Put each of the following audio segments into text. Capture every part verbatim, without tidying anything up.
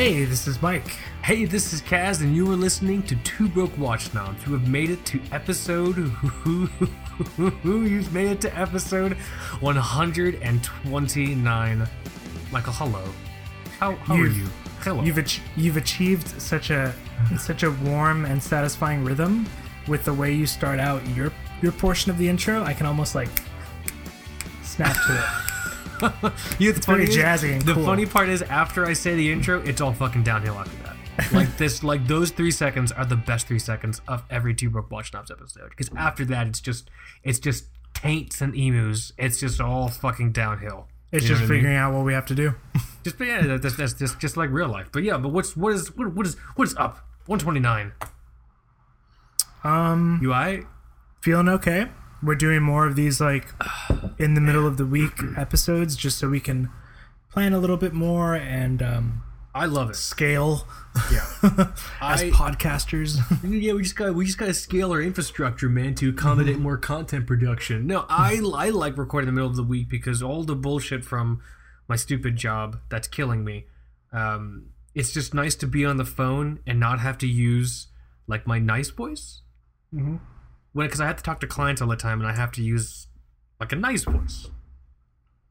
Hey, this is Mike. Hey, this is Kaz, and you are listening to Two Broke Watch Knobs. You have made it to episode... You've made it to episode one hundred twenty-nine. Michael, hello. How, how are you? Hello. You've ach- you've achieved such a such a warm and satisfying rhythm with the way you start out your your portion of the intro. I can almost like snap to it. You know, it's funny, jazzy and the cool. Funny part is, after I say the intro, it's all fucking downhill after that. Like this, like those three seconds are the best three seconds of every Two Broke Watch Knobs episode. Because after that, it's just, it's just taints and emus. It's just all fucking downhill. It's you just figuring I mean? out what we have to do. Just, but yeah, that's that's just just like real life. But yeah, but what's what is what what is what is up? one twenty-nine. Um, you alright? Feeling okay. We're doing more of these like in the middle of the week episodes just so we can plan a little bit more and um, I love it. Scale. Yeah. As I, podcasters. Yeah, we just got we just got to scale our infrastructure, man, to accommodate mm-hmm. more content production. No, I I like recording in the middle of the week because all the bullshit from my stupid job that's killing me. Um, it's just nice to be on the phone and not have to use like my nice voice. Mm-hmm. Because I have to talk to clients all the time, and I have to use like a nice voice.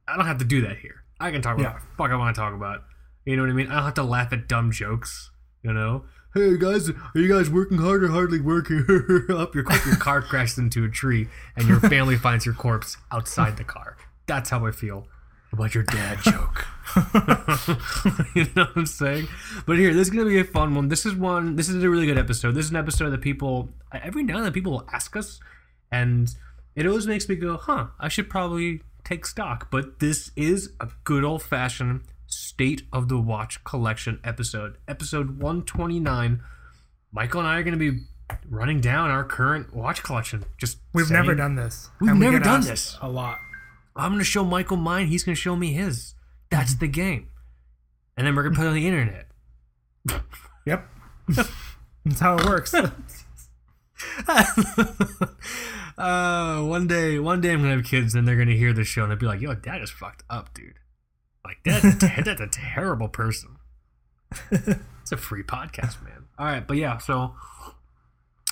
I don't have to do that here. I can talk about yeah. what the fuck I want to talk about. You know what I mean? I don't have to laugh at dumb jokes. You know? Hey guys, are you guys working hard or hardly working? Up your your car crashes into a tree, and your family finds your corpse outside the car. That's how I feel about your dad joke. You know what I'm saying? But here, this is going to be a fun one. This is one, this is a really good episode. This is an episode that people, every now and then people will ask us, and it always makes me go, huh, I should probably take stock. But this is a good old-fashioned State of the Watch Collection episode. Episode one twenty-nine. Michael and I are going to be running down our current watch collection. Just We've saying. never done this. We've and never we done this. A lot. I'm going to show Michael mine. He's going to show me his. That's the game. And then we're going to put it on the internet. Yep. That's how it works. uh, one day, one day I'm going to have kids and they're going to hear this show and they'll be like, yo, dad is fucked up, dude. Like, that's, that's a terrible person. It's a free podcast, man. All right. But yeah, so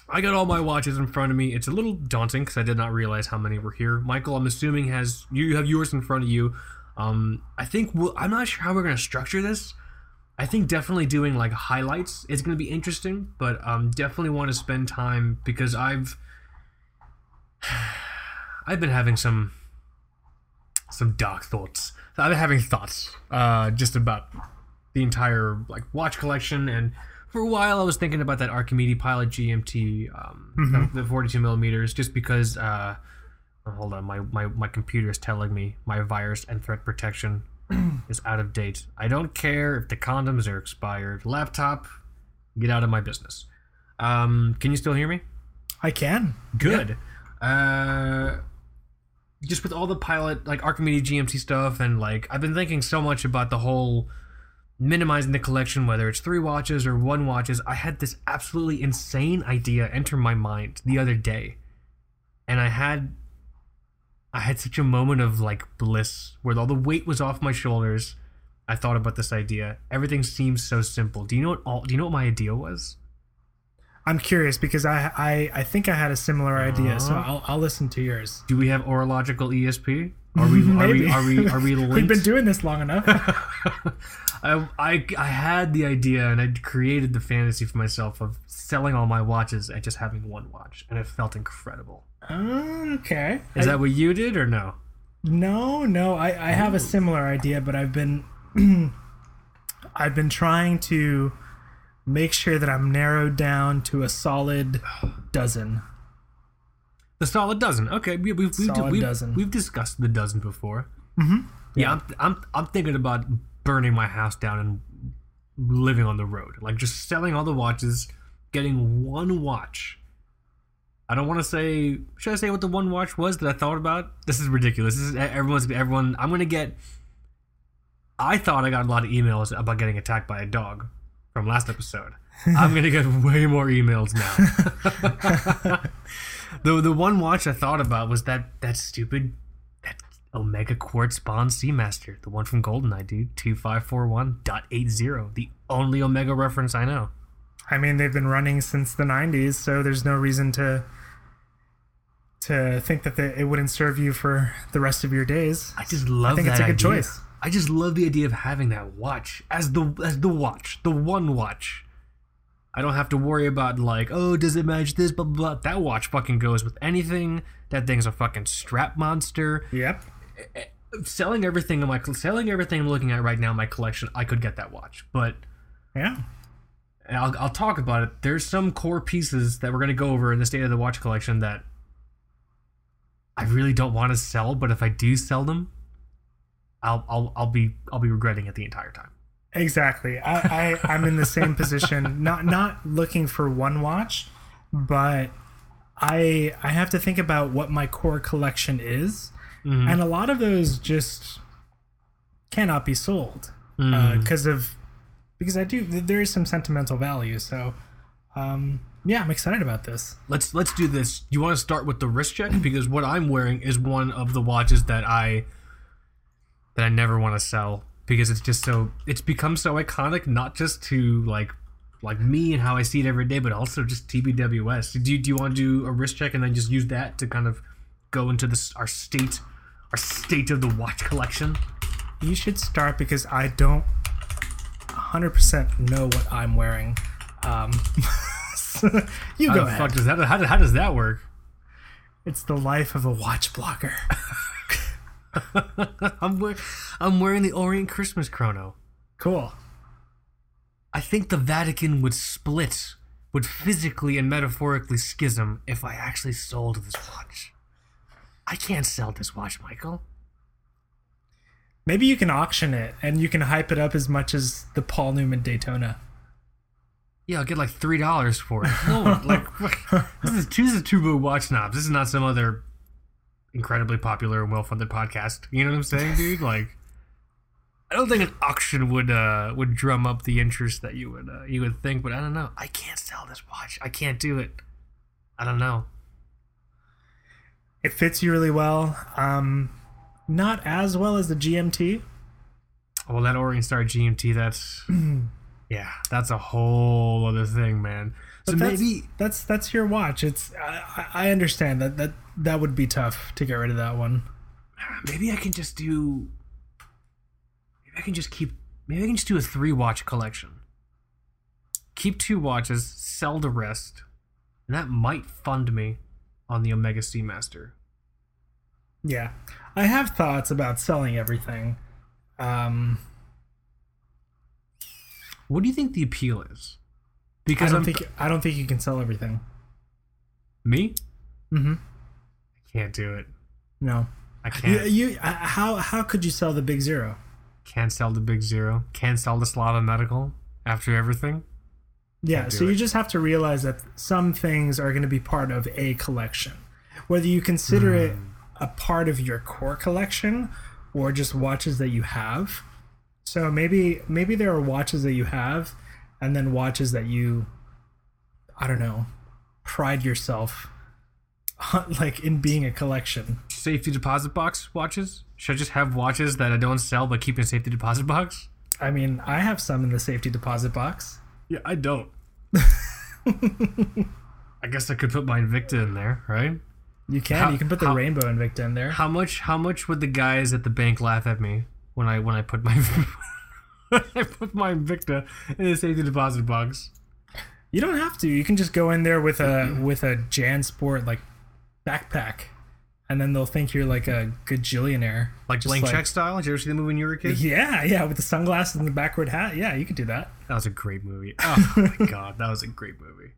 I got all my watches in front of me. It's a little daunting because I did not realize how many were here. Michael, I'm assuming, has you have yours in front of you. Um, I think we'll, I'm not sure how we're going to structure this. I think definitely doing like highlights is going to be interesting, but um, definitely want to spend time because I've I've been having some some dark thoughts. I've been having thoughts uh, just about the entire like watch collection, and for a while I was thinking about that Archimede Pilot G M T, um, mm-hmm. the forty-two millimeters, just because. Uh, Hold on, my, my, my computer is telling me my virus and threat protection is out of date. I don't care if the condoms are expired. Laptop, get out of my business. Um, can you still hear me? I can. Good. Yeah. Uh, just with all the pilot, like Archimede G M T stuff, and like I've been thinking so much about the whole minimizing the collection, whether it's three watches or one watches. I had this absolutely insane idea enter my mind the other day, and I had... I had such a moment of like bliss where all the weight was off my shoulders. I thought about this idea. Everything seems so simple. Do you know what all, do you know what my idea was? I'm curious because I I, I think I had a similar idea, uh, so I'll I'll listen to yours. Do we have orological E S P? Are we are we are we are we linked? We've been doing this long enough. I, I I had the idea and I created the fantasy for myself of selling all my watches and just having one watch, and it felt incredible. Okay. Is I, that what you did or no? No, no. I, I have a similar idea, but I've been I've been trying to make sure that I'm narrowed down to a solid dozen. The solid dozen. Okay, we, we've we've, we've, dozen. we've discussed the dozen before. Mm-hmm. Yeah, yeah, I'm I'm I'm thinking about burning my house down and living on the road, like just selling all the watches, getting one watch. I don't want to say. Should I say what the one watch was that I thought about? This is ridiculous. This is everyone's. Everyone. I'm gonna get. I thought I got a lot of emails about getting attacked by a dog from last episode. I'm gonna get way more emails now. the the one watch I thought about was that that stupid that Omega Quartz Bond Seamaster, the one from GoldenEye, dude, two five four one point eight zero, the only Omega reference I know. I mean, they've been running since the nineties, so there's no reason to to think that they, it wouldn't serve you for the rest of your days. I just love I think that it's a good idea. Choice. I just love the idea of having that watch as the as the watch, the one watch. I don't have to worry about, like, oh, does it match this, blah, blah, blah. That watch fucking goes with anything. That thing's a fucking strap monster. Yep. Selling everything in my selling everything I'm looking at right now in my collection, I could get that watch. But yeah, I'll I'll talk about it. There's some core pieces that we're gonna go over in the state of the watch collection that I really don't want to sell, but if I do sell them, I'll I'll I'll be I'll be regretting it the entire time. Exactly. I, I, I'm in the same position. Not not looking for one watch, but I I have to think about what my core collection is. Mm. And a lot of those just cannot be sold mm. uh, because of because I do there is some sentimental value. So um, yeah, I'm excited about this. Let's let's do this. You want to start with the wrist check? Because what I'm wearing is one of the watches that I that I never want to sell. Because it's just so, it's become so iconic, not just to like, like me and how I see it every day, but also just T B W S. Do you, do you want to do a wrist check and then just use that to kind of go into this our state, our state of the watch collection? You should start because I don't one hundred percent know what I'm wearing. Um, you go ahead. Fuck does that, how, how does that work? It's the life of a watch blogger. I'm, wear- I'm wearing the Orient Christmas Chrono. Cool. I think the Vatican would split, would physically and metaphorically schism if I actually sold this watch. I can't sell this watch, Michael. Maybe you can auction it and you can hype it up as much as the Paul Newman Daytona. Yeah, I'll get like three dollars for it. Oh, like, this is, this is Tubo Watch Knobs. This is not some other incredibly popular and well-funded podcast. You know what I'm saying, dude? Like, I don't think an auction would uh, would drum up the interest that you would uh, you would think. But I don't know. I can't sell this watch. I can't do it. I don't know. It fits you really well. Um, not as well as the G M T. Well, that Orient Star G M T. That's yeah. That's a whole other thing, man. So but that's, maybe that's that's your watch. It's I, I understand that that. That would be tough to get rid of that one. Maybe I can just do. Maybe I can just keep. Maybe I can just do a three watch collection. Keep two watches, sell the rest, and that might fund me on the Omega Seamaster. Yeah, I have thoughts about selling everything. Um, what do you think the appeal is? Because I don't I'm, think I don't think you can sell everything. Me? Mm-hmm. Can't do it. No, I can't. You, you uh, how how could you sell the Big Zero? Can't sell the Big Zero. Can't sell the Slava Medical after everything. Yeah, so it. You just have to realize that some things are going to be part of a collection, whether you consider mm. it a part of your core collection or just watches that you have. So maybe maybe there are watches that you have, and then watches that you, I don't know, pride yourself. Like in being a collection. Safety deposit box watches? Should I just have watches that I don't sell but keep in a safety deposit box? I mean, I have some in the safety deposit box. Yeah, I don't. I guess I could put my Invicta in there, right? You can. How, you can put the how, rainbow Invicta in there. How much how much would the guys at the bank laugh at me when I when I put my when I put my Invicta in the safety deposit box? You don't have to. You can just go in there with a with a JanSport like backpack, and then they'll think you're like a gajillionaire, like Blank like, Check style. Did you ever see the movie when you were a kid? Yeah, yeah, with the sunglasses and the backward hat. Yeah, you could do that. That was a great movie. Oh my god, that was a great movie.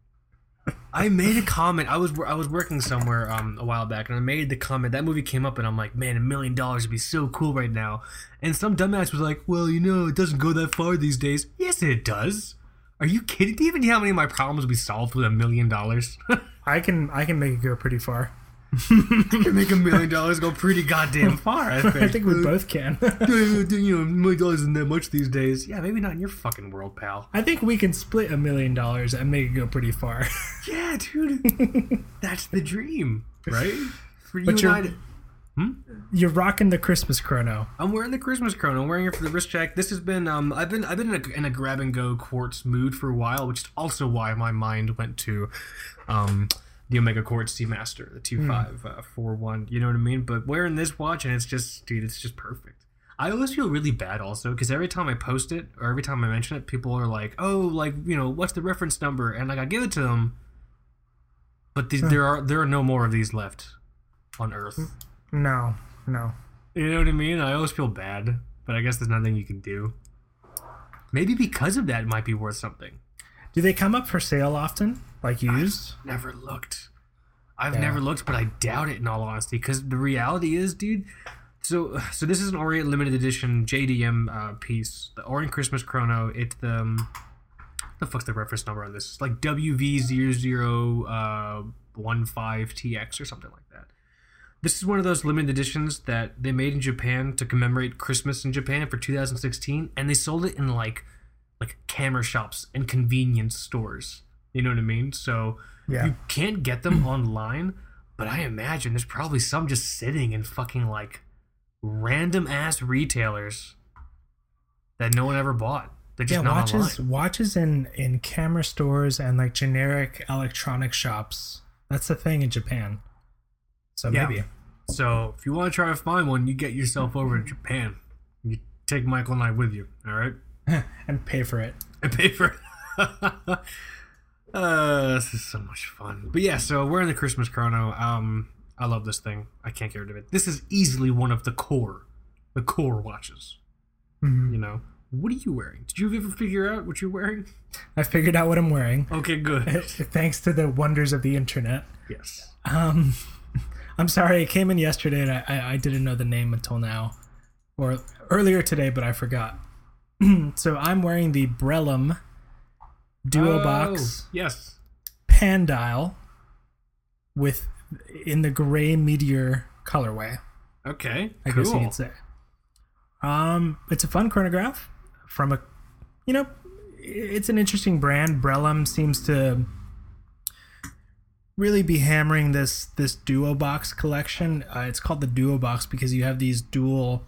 I made a comment. I was I was working somewhere um a while back, and I made the comment. That movie came up, and I'm like, man, a million dollars would be so cool right now. And some dumbass was like, well, you know, it doesn't go that far these days. Yes, it does. Are you kidding? Do you even know how many of my problems would be solved with a million dollars? I can I can make it go pretty far. I can make a million dollars go pretty goddamn far, I think. I think we both can. You know, a million dollars isn't that much these days. Yeah, maybe not in your fucking world, pal. I think we can split a million dollars and make it go pretty far. Yeah, dude. That's the dream, right? For you but and I to, Hmm? You're rocking the Christmas chrono. I'm wearing the Christmas chrono. I'm wearing it for the wrist check. This has been um, I've been I've been in a, in a grab and go quartz mood for a while, which is also why my mind went to um, the Omega Quartz Seamaster, the two five four one. You know what I mean? But wearing this watch, and it's just, dude, it's just perfect. I always feel really bad also because every time I post it or every time I mention it, people are like, oh, like, you know, what's the reference number? And like I give it to them, but these, mm. there are there are no more of these left on Earth. No, no. You know what I mean? I always feel bad, but I guess there's nothing you can do. Maybe because of that, it might be worth something. Do they come up for sale often, like used? I've never looked. I've yeah. never looked, but I doubt it in all honesty because the reality is, dude, so so this is an Orient limited edition J D M uh, piece, the Orient Christmas Chrono. It's the, um, what the fuck's the reference number on this? It's like W V zero zero one five T X or something like that. This is one of those limited editions that they made in Japan to commemorate Christmas in Japan for two thousand sixteen, and they sold it in like like camera shops and convenience stores. You know what I mean? So yeah. you can't get them online, but I imagine there's probably some just sitting in fucking like random ass retailers that no one ever bought. They're just yeah, not watches, online. Watches in, in camera stores and like generic electronic shops. That's the thing in Japan. So maybe. Yeah. So if you want to try to find one, you get yourself over to Japan. You take Michael and I with you, all right? And pay for it. And pay for it. uh, this is so much fun. But yeah, so we're in the Christmas chrono. Um, I love this thing. I can't get rid of it. This is easily one of the core, the core watches. Mm-hmm. You know, what are you wearing? Did you ever figure out what you're wearing? I figured out what I'm wearing. Okay, good. Thanks to the wonders of the internet. Yes. Um. I'm sorry, it came in yesterday and I, I didn't know the name until now. Or earlier today, but I forgot. So I'm wearing the Brellum Duobox oh, yes. Pandile with in the gray meteor colorway. Okay. I cool. guess you could say. Um it's a fun chronograph from a you know, it's an interesting brand. Brellum seems to really be hammering this this Duobox collection. Uh, it's called the Duobox because you have these dual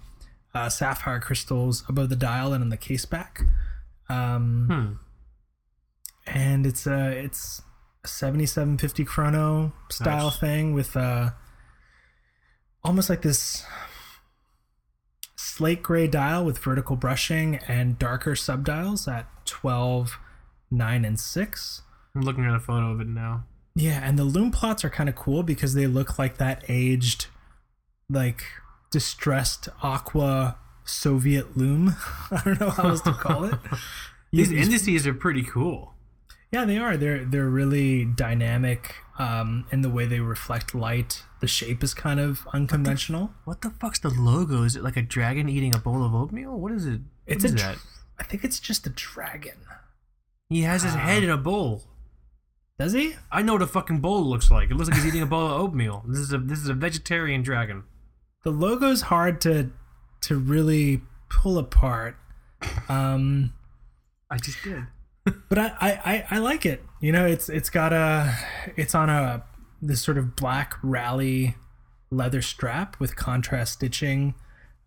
uh, sapphire crystals above the dial and on the case back. Um, hmm. And it's a it's a seventy-seven fifty chrono style nice. Thing with uh, almost like this slate gray dial with vertical brushing and darker subdials at twelve, nine, and six. I'm looking at a photo of it now. Yeah, and the lume plots are kind of cool because they look like that aged, like, distressed aqua Soviet lume. I don't know how else to call it. These indices are pretty cool. Yeah, they are. They're they're really dynamic um, in the way they reflect light. The shape is kind of unconventional. What the, what the fuck's the logo? Is it like a dragon eating a bowl of oatmeal? What is it? What it's is a, that? I think it's just a dragon. He has his uh, head in a bowl. Does he? I know what a fucking bowl looks like. It looks like he's eating a bowl of oatmeal. This is a this is a vegetarian dragon. The logo's hard to to really pull apart. Um, I just did, but I, I, I like it. You know, it's it's got a it's on a this sort of black rally leather strap with contrast stitching.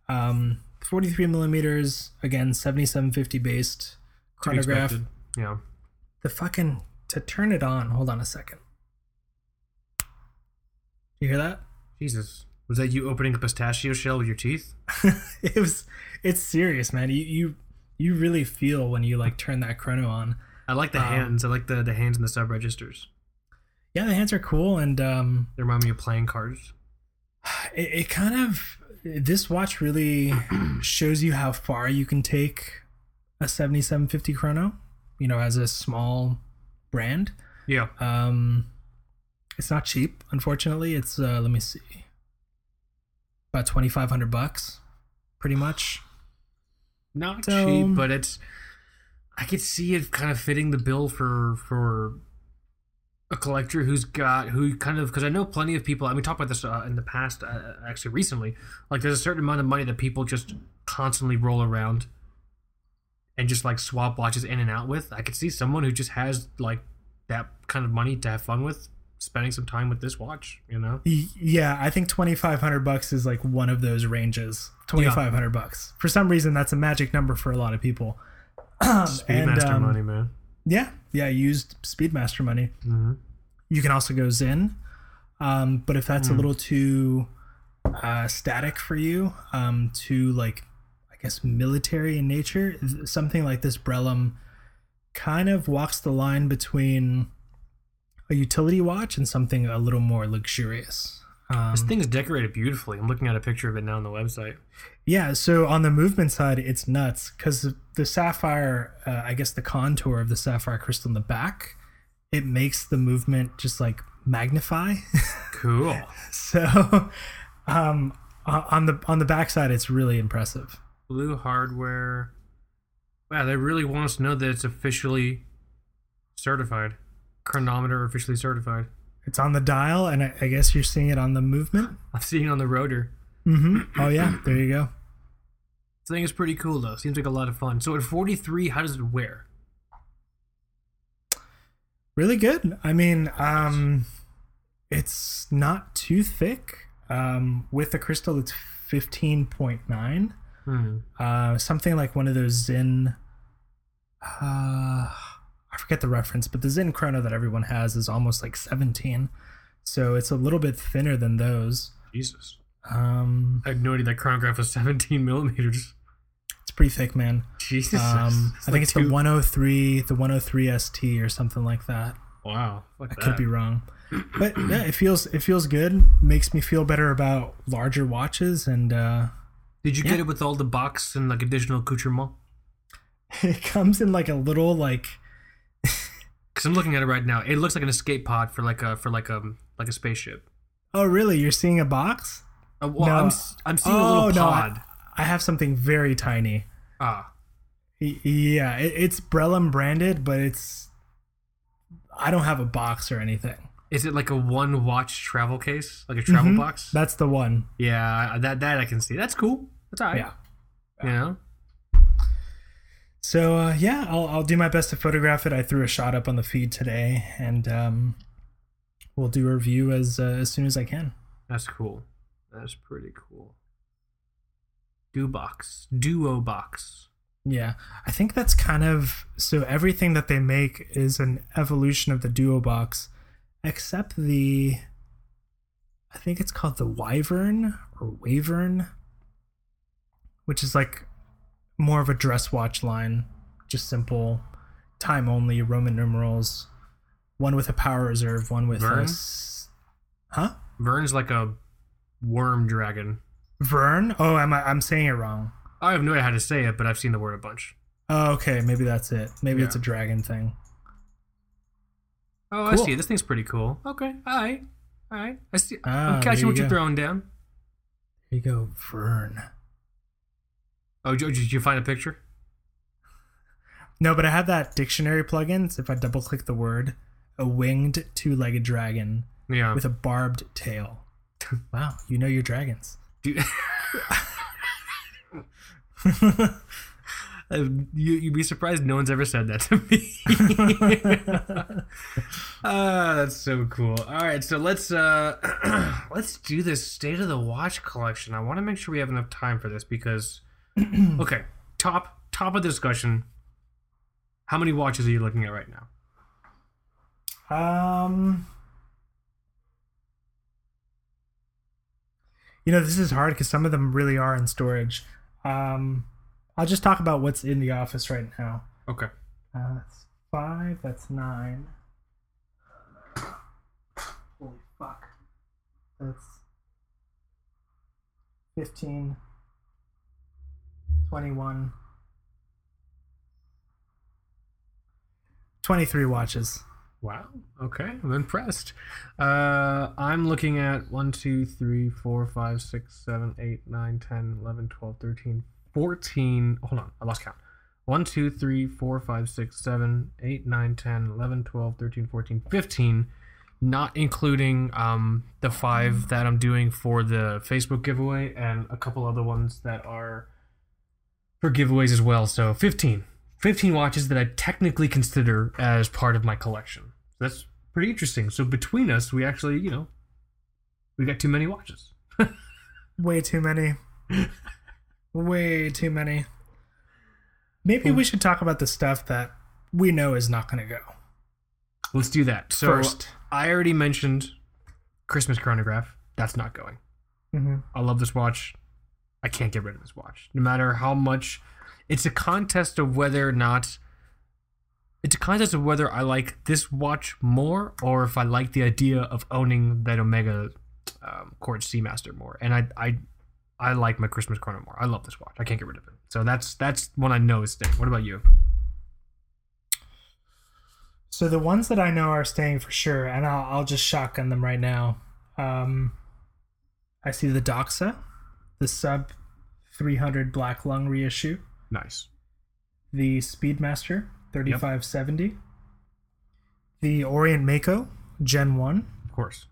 Um, forty-three millimeters. Again, seventy-seven fifty based chronograph. Yeah. The fucking. To turn it on, hold on a second. You hear that? Jesus, was that you opening a pistachio shell with your teeth? It was. It's serious, man. You you you really feel when you like turn that chrono on. I like the um, hands. I like the, the hands in the sub registers. Yeah, the hands are cool, and um, they remind me of playing cards. It, it kind of this watch really shows you how far you can take a seventy-seven fifty chrono. You know, as a small brand. Yeah. Um, it's not cheap, unfortunately. It's uh, let me see, about twenty five hundred bucks, pretty much. Not so, cheap, but it's. I could see it kind of fitting the bill for for a collector who's got who kind of because I know plenty of people. I mean, we talked about this uh, in the past, uh, actually recently. Like, there's a certain amount of money that people just constantly roll around and just like swap watches in and out with. I could see someone who just has like that kind of money to have fun with spending some time with this watch, you know? Yeah, I think twenty-five hundred bucks is like one of those ranges. twenty-five hundred yeah. bucks. For some reason, that's a magic number for a lot of people. Speedmaster um, money, man. Yeah, yeah, used Speedmaster money. Mm-hmm. You can also go Zen, um, but if that's mm. a little too uh, static for you, um, too like, I guess, military in nature, something like this Brellum kind of walks the line between a utility watch and something a little more luxurious. Um, this thing is decorated beautifully. I'm looking at a picture of it now on the website. Yeah, so on the movement side, it's nuts because the sapphire, uh, I guess the contour of the sapphire crystal in the back, it makes the movement just like magnify. Cool. So um, on the on the back side, it's really impressive. Blue hardware. Wow, they really want us to know that it's officially certified. Chronometer officially certified. It's on the dial, and I guess you're seeing it on the movement. I'm seeing it on the rotor. Mm-hmm. Oh, yeah. There you go. This thing is pretty cool, though. Seems like a lot of fun. So at forty-three, how does it wear? Really good. I mean, um, it's not too thick. Um, with a crystal, it's fifteen point nine. Mm-hmm. Uh, something like one of those Zen... Uh, I forget the reference, but the Zen Chrono that everyone has is almost like seventeen. So it's a little bit thinner than those. Jesus. Um, I had no idea that chronograph was seventeen millimeters. It's pretty thick, man. Jesus. Um, I think like it's two... the one oh three, the one oh three S T or something like that. Wow. Fuck I that. Could be wrong. But yeah, it feels, it feels good. Makes me feel better about larger watches. And uh, did you yeah. get it with all the box and like additional accoutrement? It comes in like a little like, because I'm looking at it right now, it looks like an escape pod for like a for like a like a spaceship. Oh, really? You're seeing a box? Uh, well, no. I'm I'm seeing oh, a little pod. No, I, I have something very tiny. Ah, yeah, it, it's Brellum branded, but it's I don't have a box or anything. Is it like a one watch travel case, like a travel mm-hmm. box? That's the one. Yeah, that that I can see. That's cool. That's all right. Yeah, yeah. You know? So, uh, yeah, I'll I'll do my best to photograph it. I threw a shot up on the feed today, and um, we'll do a review as uh, as soon as I can. That's cool. That's pretty cool. Duobox. Duobox. Yeah, I think that's kind of... So everything that they make is an evolution of the Duobox, except the... I think it's called the Wyvern or Wavern, which is like... more of a dress watch line, just simple, time only, Roman numerals, one with a power reserve, one with Vern? A... Huh? Vern's like a worm dragon. Vern? Oh, am I, I'm saying it wrong. I have no idea how to say it, but I've seen the word a bunch. Oh, okay. Maybe that's it. Maybe yeah. it's a dragon thing. Oh, cool. I see. This thing's pretty cool. Okay. All right. All right. I see. Oh, I'm catching you what go. You're throwing down. There you go, Vern. Oh, did you find a picture? No, but I have that dictionary plugin. So if I double click the word, a winged two-legged dragon yeah. with a barbed tail. Wow, you know your dragons. Dude. you, you'd be surprised no one's ever said that to me. uh, that's so cool. All right, so let's uh, let's do this State of the Watch collection. I want to make sure we have enough time for this because... Okay, top top of the discussion. How many watches are you looking at right now? Um, you know, this is hard because some of them really are in storage. Um, I'll just talk about what's in the office right now. Okay. Uh, that's five. That's nine. Holy fuck! That's fifteen. twenty-one. twenty-three watches. Wow. Okay. I'm impressed. Uh, I'm looking at one, two, three, four, five, six, seven, eight, nine, ten, eleven, twelve, thirteen, fourteen. Hold on. I lost count. one, two, three, four, five, six, seven, eight, nine, ten, eleven, twelve, thirteen, fourteen, fifteen. Not including um, the five that I'm doing for the Facebook giveaway and a couple other ones that are for giveaways as well. So fifteen watches that I technically consider as part of my collection. That's pretty interesting. So between us, we actually, you know, we got too many watches. Way too many. Way too many. Maybe well, we should talk about the stuff that we know is not going to go. Let's do that. So first, I already mentioned Christmas chronograph. That's not going. Mm-hmm. I love this watch. I can't get rid of this watch. No matter how much... It's a contest of whether or not... It's a contest of whether I like this watch more or if I like the idea of owning that Omega um, Cord Seamaster more. And I, I I like my Christmas Chrono more. I love this watch. I can't get rid of it. So that's that's one I know is staying. What about you? So the ones that I know are staying for sure, and I'll, I'll just shotgun them right now. Um, I see the Doxa, the Sub three hundred Black Lung reissue. Nice. The Speedmaster thirty-five seventy. Yep. The Orient Mako Gen one. Of course.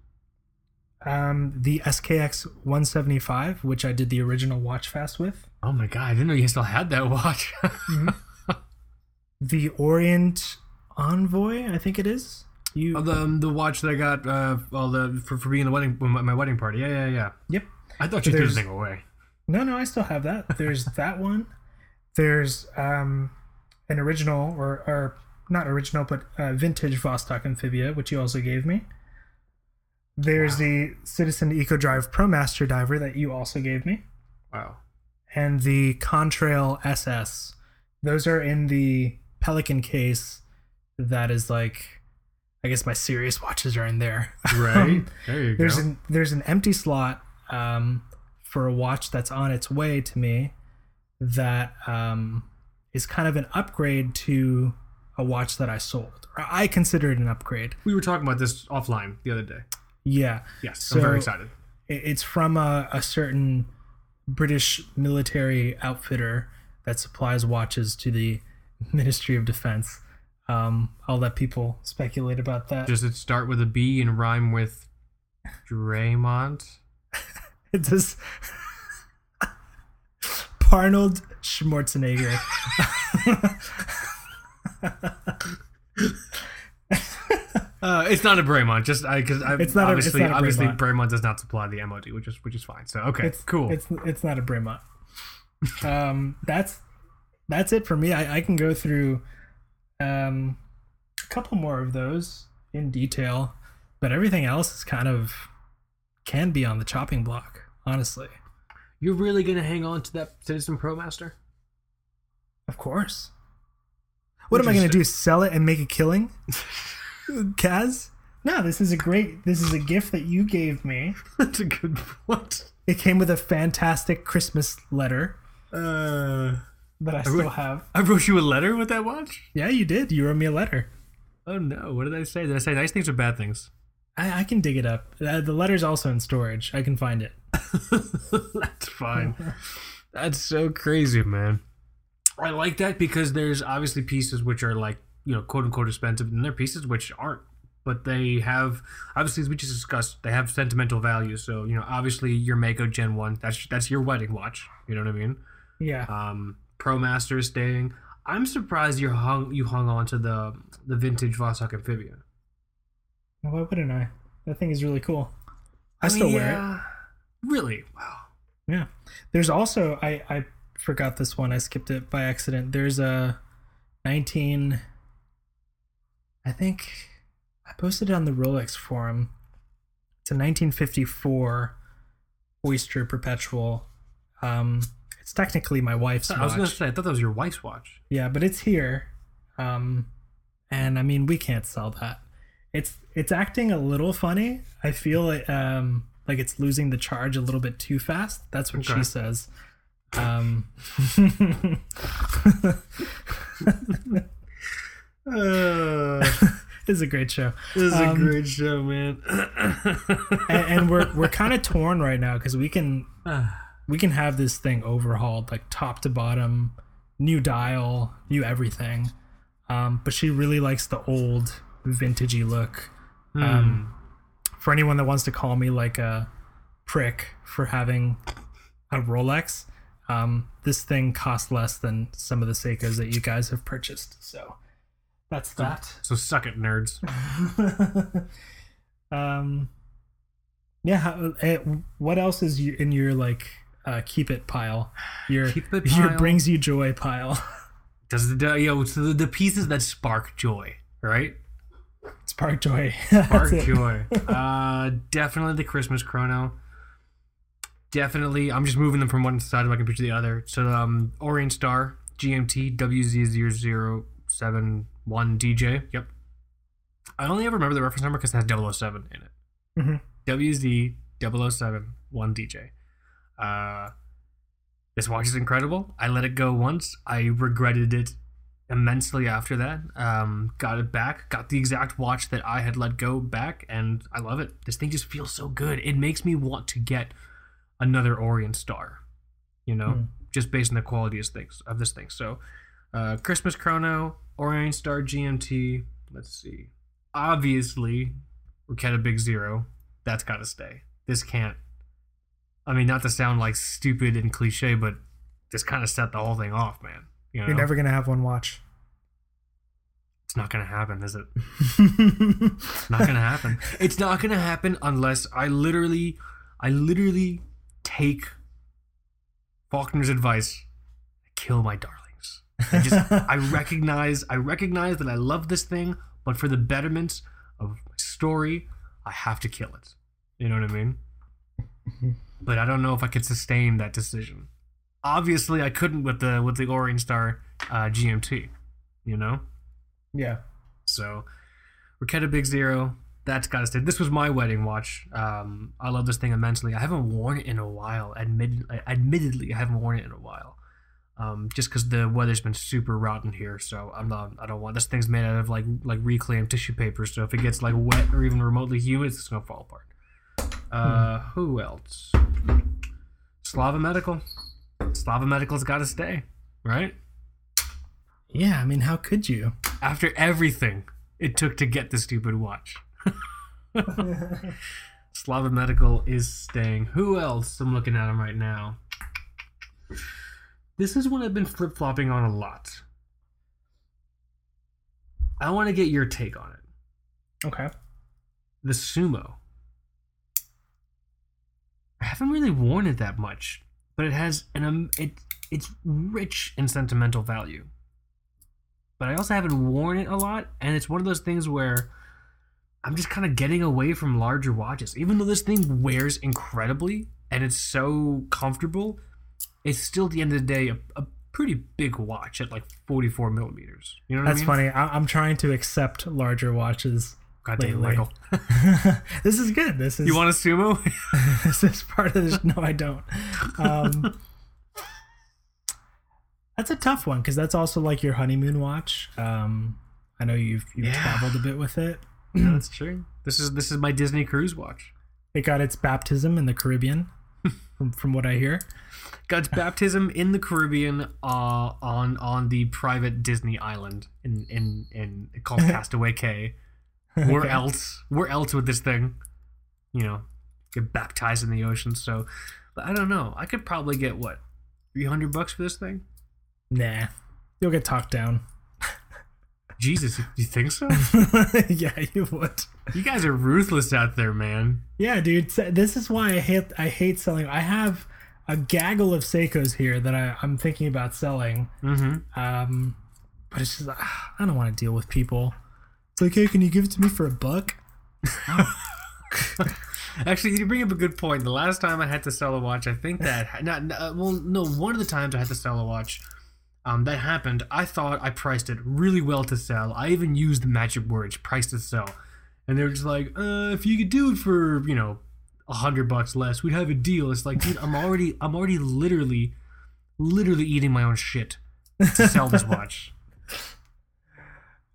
Um, the S K X one seventy-five, which I did the original watch fast with. Oh my god, I didn't know you still had that watch. Mm-hmm. The Orient Envoy, I think it is. You oh, the um, the watch that I got uh well the for, for being the wedding my, my wedding party. Yeah, yeah, yeah. Yep. I thought you threw the thing away. No, no, I still have that. There's that one. There's um an original or or not original but uh, vintage Vostok Amphibia, which you also gave me. There's wow. the Citizen EcoDrive ProMaster diver that you also gave me. Wow. And the Contrail S S. Those are in the Pelican case that is like, I guess my serious watches are in there. Right. um, there you there's go. An, there's an empty slot um, for a watch that's on its way to me that um, is kind of an upgrade to a watch that I sold. Or I consider it an upgrade. We were talking about this offline the other day. Yeah. Yes, so I'm very excited. It's from a, a certain British military outfitter that supplies watches to the Ministry of Defense. Um, I'll let people speculate about that. Does it start with a B and rhyme with Draymond? It does. Arnold Schwarzenegger. Uh, it's not a Braymont, just I because obviously a, obviously Braymont does not supply the M O D, which is which is fine. So okay, it's, cool. It's it's not a Braymont. Um, that's that's it for me. I, I can go through um, a couple more of those in detail, but everything else is kind of can be on the chopping block, honestly. You're really gonna hang on to that Citizen ProMaster? Of course. What am I gonna do? Sell it and make a killing? Kaz? No, this is a great, this is a gift that you gave me. That's a good point. It came with a fantastic Christmas letter uh, that I, I still wrote, have. I wrote you a letter with that watch? Yeah, you did. You wrote me a letter. Oh no, what did I say? Did I say nice things or bad things? I, I can dig it up. Uh, the letter's also in storage. I can find it. That's fine. That's so crazy, man. I like that because there's obviously pieces which are like, you know, quote unquote expensive, and there are pieces which aren't, but they have, obviously, as we just discussed, they have sentimental value. So, you know, obviously your Mako Gen one, that's that's your wedding watch, you know what I mean? Yeah. Um, ProMaster is staying. I'm surprised you hung you hung on to the the vintage Vostok Amphibia. Why wouldn't I? That thing is really cool. I, I still mean, wear yeah. it. Really? Wow. Yeah. There's also, I, I forgot this one. I skipped it by accident. There's a nineteen, I think I posted it on the Rolex forum. It's a nineteen fifty-four Oyster Perpetual. Um, it's technically my wife's I watch. I was going to say, I thought that was your wife's watch. Yeah, but it's here. Um, and I mean, we can't sell that. It's, it's acting a little funny. I feel like, um, like it's losing the charge a little bit too fast. That's what okay. she says. Um, uh, this is a great show. This is um, a great show, man. and, and we're we're kind of torn right now because we can we can have this thing overhauled, like top to bottom, new dial, new everything. Um, but she really likes the old vintagey look. Mm. Um, for anyone that wants to call me like a prick for having a Rolex, um, this thing costs less than some of the Seikos that you guys have purchased. So That's that. So, so suck it, nerds. um, yeah. What else is in your like uh, keep it pile? Your keep it pile. Your brings you joy pile. Does the you know, so the pieces that spark joy, right? Spark joy. Spark joy. Uh, definitely the Christmas chrono. Definitely, I'm just moving them from one side of my computer to the other. So, um, Orient Star G M T W Z zero zero seven one D J. Yep. I only ever remember the reference number because it has double oh seven in it. Mm-hmm. W Z zero zero seven one D J. Uh, this watch is incredible. I let it go once. I regretted it immensely after that. Um, got it back. Got the exact watch that I had let go back, and I love it. This thing just feels so good. It makes me want to get another Orient Star, you know, mm. just based on the quality of things of this thing. So, uh, Christmas Chrono, Orient Star G M T. Let's see. Obviously, Raketa Big Zero. That's got to stay. This can't. I mean, not to sound like stupid and cliche, but this kind of set the whole thing off, man. You know? You're never gonna have one watch. It's not gonna happen, is it? It's not gonna happen. It's not gonna happen unless I literally, I literally. take Faulkner's advice, kill my darlings. I just I recognize I recognize that I love this thing, but for the betterment of my story, I have to kill it. You know what I mean? But I don't know if I could sustain that decision. Obviously I couldn't with the with the Orient Star uh, G M T, you know? Yeah. So Raketa Big Zero. That's gotta stay. This was my wedding watch. Um, I love this thing immensely. I haven't worn it in a while. Admit, admittedly, I haven't worn it in a while. Um, just because the weather's been super rotten here, so I'm not. I don't want this thing's made out of like like reclaimed tissue paper. So if it gets like wet or even remotely humid, it's gonna fall apart. Uh, hmm. Who else? Slava Medical. Slava Medical's gotta stay, right? Yeah, I mean, how could you? After everything it took to get this stupid watch. Slava Medical is staying. Who else? I'm looking at him right now. This is one I've been flip-flopping on a lot. I want to get your take on it. Okay. The Sumo. I haven't really worn it that much, but it has an um, it it's rich in sentimental value. But I also haven't worn it a lot, and it's one of those things where I'm just kind of getting away from larger watches. Even though this thing wears incredibly and it's so comfortable, it's still, at the end of the day, a, a pretty big watch at like forty-four millimeters. You know what That's I mean? That's funny. I- I'm trying to accept larger watches. Goddamn, Michael. This is good. This is. You want a Sumo? This is part of this. No, I don't. Um, that's a tough one because that's also like your honeymoon watch. Um, I know you've you've yeah. traveled a bit with it. No, that's true. This is this is my Disney cruise watch. It got its baptism in the Caribbean, from from what I hear. Got its baptism in the Caribbean, uh, on on the private Disney island in in, in called Castaway Cay. Where else? Where else would this thing, you know, get baptized in the ocean? So, but I don't know. I could probably get what three hundred bucks for this thing. Nah, you'll get talked down. Jesus, you think so? Yeah, you would. You guys are ruthless out there, man. Yeah, dude. This is why I hate I hate selling. I have a gaggle of Seikos here that I, I'm thinking about selling. Mm-hmm. Um, but it's just, ah, I don't want to deal with people. It's like, hey, can you give it to me for a buck? Actually, you bring up a good point. The last time I had to sell a watch, I think that... not, not, well, no, one of the times I had to sell a watch... Um, that happened. I thought I priced it really well to sell. I even used the magic words, price to sell. And they were just like, uh, if you could do it for, you know, a hundred bucks less, we'd have a deal. It's like, dude, I'm already, I'm already literally, literally eating my own shit to sell this watch.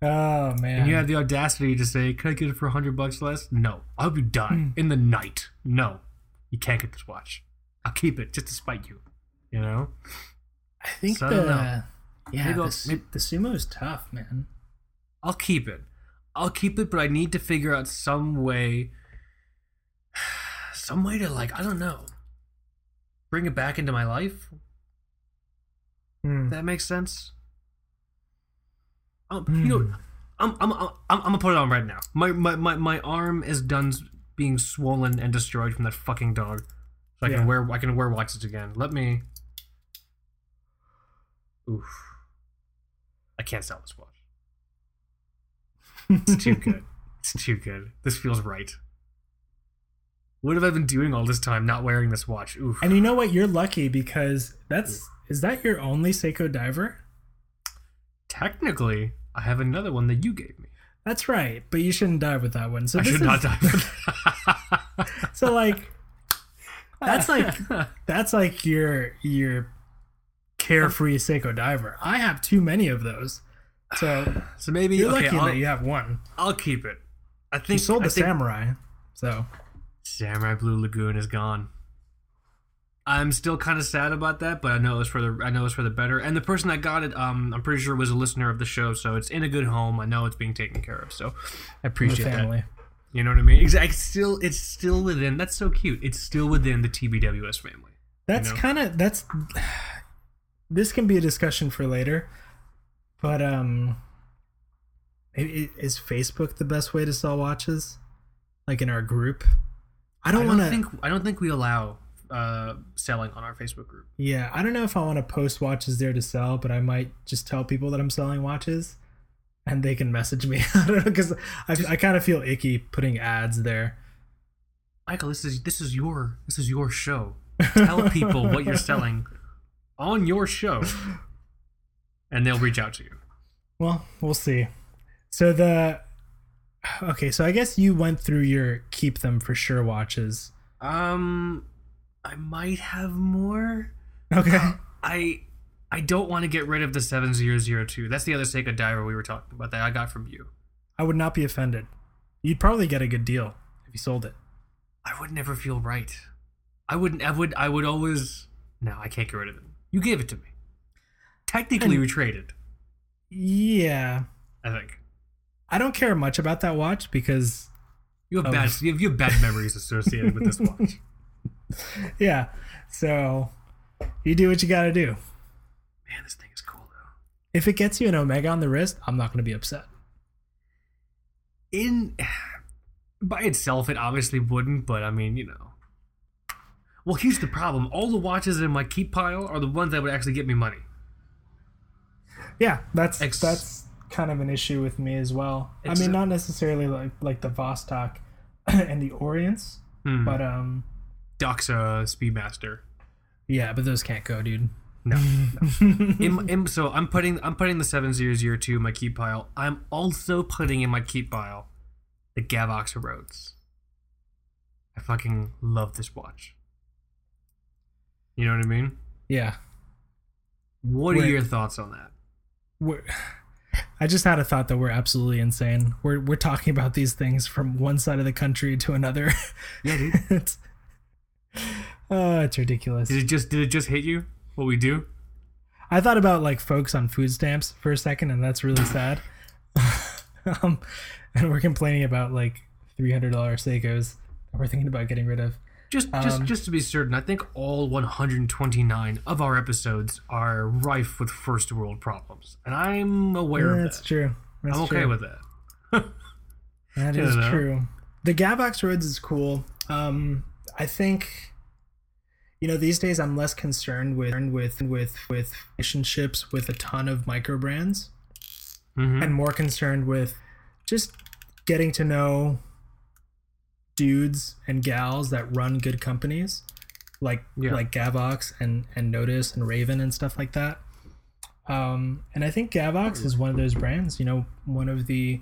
Oh, man. And you had the audacity to say, could I get it for a hundred bucks less? No. I hope you die mm. in the night. No, you can't get this watch. I'll keep it just to spite you, you know? I think so the I yeah the, maybe, the Sumo is tough, man. I'll keep it. I'll keep it, but I need to figure out some way, some way to like I don't know, bring it back into my life. Hmm. That makes sense. Um, hmm. You know, I'm I'm I'm I'm gonna put it on right now. My my my my arm is done being swollen and destroyed from that fucking dog. So I yeah. can wear I can wear watches again. Let me. Oof. I can't sell this watch. It's too good. It's too good. This feels right. What have I been doing all this time not wearing this watch? Oof. And you know what? You're lucky because that's... Oof. Is that your only Seiko diver? Technically, I have another one that you gave me. That's right. But you shouldn't dive with that one. So I this should is... not dive with that. So, like... That's like... That's like your... your carefree Seiko diver. I have too many of those. So, so maybe... You're okay, lucky I'll, that you have one. I'll keep it. I think... You sold the I Samurai, think... so... Samurai Blue Lagoon is gone. I'm still kind of sad about that, but I know it's for the I know it's for the better. And the person that got it, um, I'm pretty sure was a listener of the show, so it's in a good home. I know it's being taken care of, so I appreciate the family. That. You know what I mean? Exactly. It's still, it's still within. That's so cute. It's still within the T B W S family. That's you know? kind of that's. This can be a discussion for later, but um, is Facebook the best way to sell watches? Like in our group. I don't, don't want to. I don't think we allow uh, selling on our Facebook group. Yeah, I don't know if I want to post watches there to sell, but I might just tell people that I'm selling watches, and they can message me. I don't know because I, I kind of feel icky putting ads there. Michael, this is this is your this is your show. Tell people what you're selling on your show, and they'll reach out to you. Well, we'll see. So the. Okay, so I guess you went through your keep them for sure watches. Um, I might have more. Okay. Uh, I I don't want to get rid of the seven zero zero two. That's the other Seiko diver we were talking about that I got from you. I would not be offended. You'd probably get a good deal if you sold it. I would never feel right. I wouldn't. I would. I would always. No, I can't get rid of it. You gave it to me. Technically, and, we traded. Yeah. I think. I don't care much about that watch because you have of... bad you have, you have bad memories associated with this watch. Yeah, so you do what you got to do. Man, this thing is cool though. If it gets you an Omega on the wrist, I'm not going to be upset. In by itself, it obviously wouldn't, but I mean, you know. Well, here's the problem: all the watches in my keep pile are the ones that would actually get me money. Yeah, that's Ex- that's. kind of an issue with me as well. It's I mean, not necessarily like like the Vostok and the Orients, mm. but um, Doxa Speedmaster. Yeah, but those can't go, dude. No. no. in, in, so I'm putting I'm putting the seven zero zero two in my keep pile. I'm also putting in my keep pile the Gavox Rhodes. I fucking love this watch. You know what I mean? Yeah. What Wait. are your thoughts on that? What? I just had a thought that we're absolutely insane. We're we're talking about these things from one side of the country to another. Yeah, dude. it's, oh, it's ridiculous. Did it just did it just hit you? What we do? I thought about like folks on food stamps for a second, and that's really sad. um, and we're complaining about like three hundred dollar Seikos that we're thinking about getting rid of. Just just um, just to be certain, I think all one hundred twenty-nine of our episodes are rife with first world problems, and I'm aware yeah, of that. That's true. That's I'm okay true. with that. that is know. true. The Gavox Rhodes is cool. Um, I think, you know, these days I'm less concerned with with with with relationships with a ton of micro brands, mm-hmm. and more concerned with just getting to know dudes and gals that run good companies like yeah. like Gavox and and Notice and Raven and stuff like that, um and I think Gavox is one of those brands, you know, one of the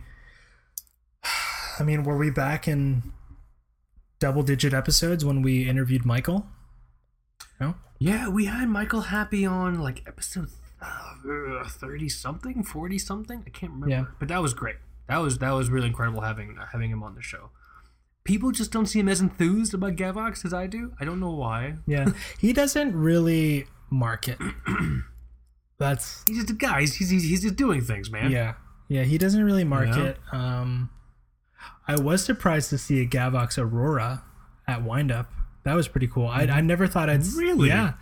I mean were we back in double digit episodes when we interviewed Michael? No yeah we had Michael Happy on like episode thirty something, forty something, I can't remember. Yeah. But that was great. That was that was really incredible having having him on the show. People just don't seem as enthused about Gavox as I do. I don't know why. Yeah, he doesn't really market. That's he's just a guy. He's, he's he's just doing things, man. Yeah, yeah. He doesn't really market. You know? Um, I was surprised to see a Gavox Aurora at Windup. That was pretty cool. I I never thought I'd really. Yeah,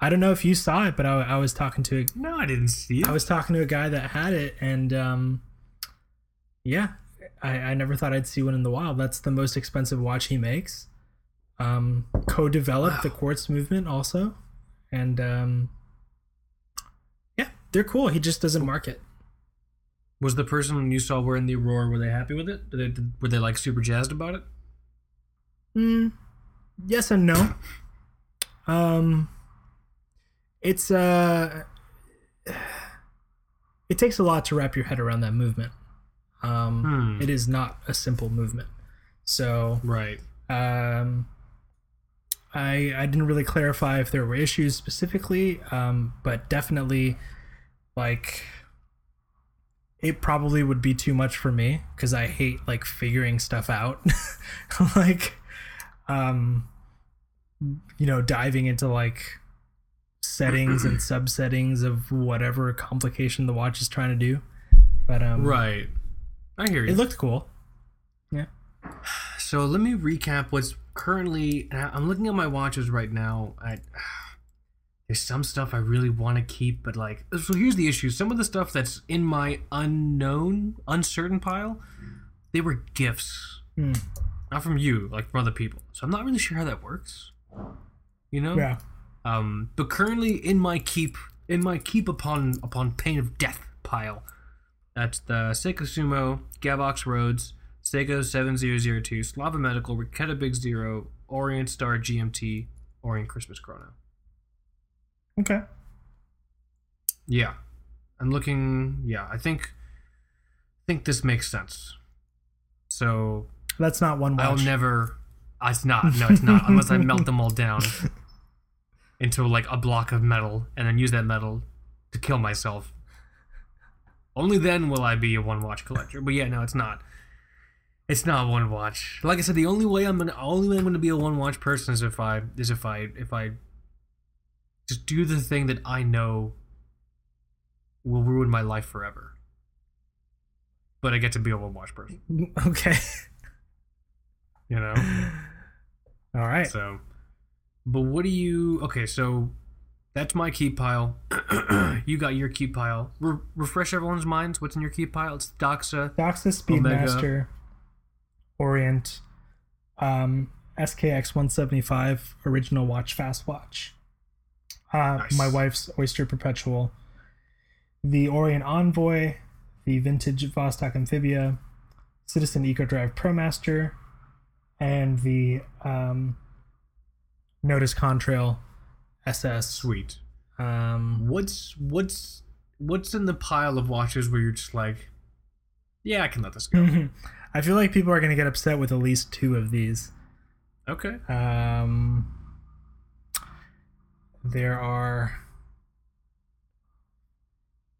I don't know if you saw it, but I I was talking to a, no, I didn't see it. I was talking to a guy that had it, and um, Yeah, I, I never thought I'd see one in the wild. That's the most expensive watch he makes. Um, co-developed wow. the quartz movement also, and um, yeah, they're cool. He just doesn't market. Was the person you saw wearing the Aurora, were they happy with it? Did they, did, were they like super jazzed about it? Mm, yes and no. Um, it's uh, it takes a lot to wrap your head around that movement. Um, hmm. It is not a simple movement. So right. Um, I I didn't really clarify if there were issues specifically, um, but definitely, like, it probably would be too much for me because I hate like figuring stuff out, like, um, you know, diving into like settings and subsettings of whatever complication the watch is trying to do. But um, right, I hear you. It looked cool. Yeah. So let me recap what's currently. I'm looking at my watches right now. I, there's some stuff I really want to keep, but like, so here's the issue. Some of the stuff that's in my unknown, uncertain pile, they were gifts, mm. not from you, like from other people. So I'm not really sure how that works. You know? Yeah. Um. But currently in my keep, in my keep upon upon pain of death pile, that's the Seiko Sumo, Gavox Rhodes, Seiko seven thousand two, Slava Medical, Raketa Big Zero, Orient Star G M T, Orient Christmas Chrono. Okay. Yeah. I'm looking... Yeah, I think... I think this makes sense. So... That's not one watch. I'll never... It's not. No, it's not. Unless I melt them all down into, like, a block of metal and then use that metal to kill myself. Only then will I be a one-watch collector. But yeah, no, it's not. It's not one watch. Like I said, the only way I'm gonna, only way I'm gonna be a one watch person is if I, is if I, if I, just do the thing that I know will ruin my life forever. But I get to be a one watch person. Okay. You know. All right. So, but what do you? Okay, so that's my keep pile. You got your keep pile. Re- refresh everyone's minds. What's in your keep pile? It's Doxa, Doxa Speedmaster. Omega. Orient, um, S K X one seventy-five, original watch, fast watch. Uh, nice. My wife's Oyster Perpetual. The Orient Envoy, the vintage Vostok Amphibia, Citizen EcoDrive ProMaster, and the um, Notice Contrail S S. Sweet. Um, what's what's what's in the pile of watches where you're just like, yeah, I can let this go. I feel like people are going to get upset with at least two of these. Okay. Um, there are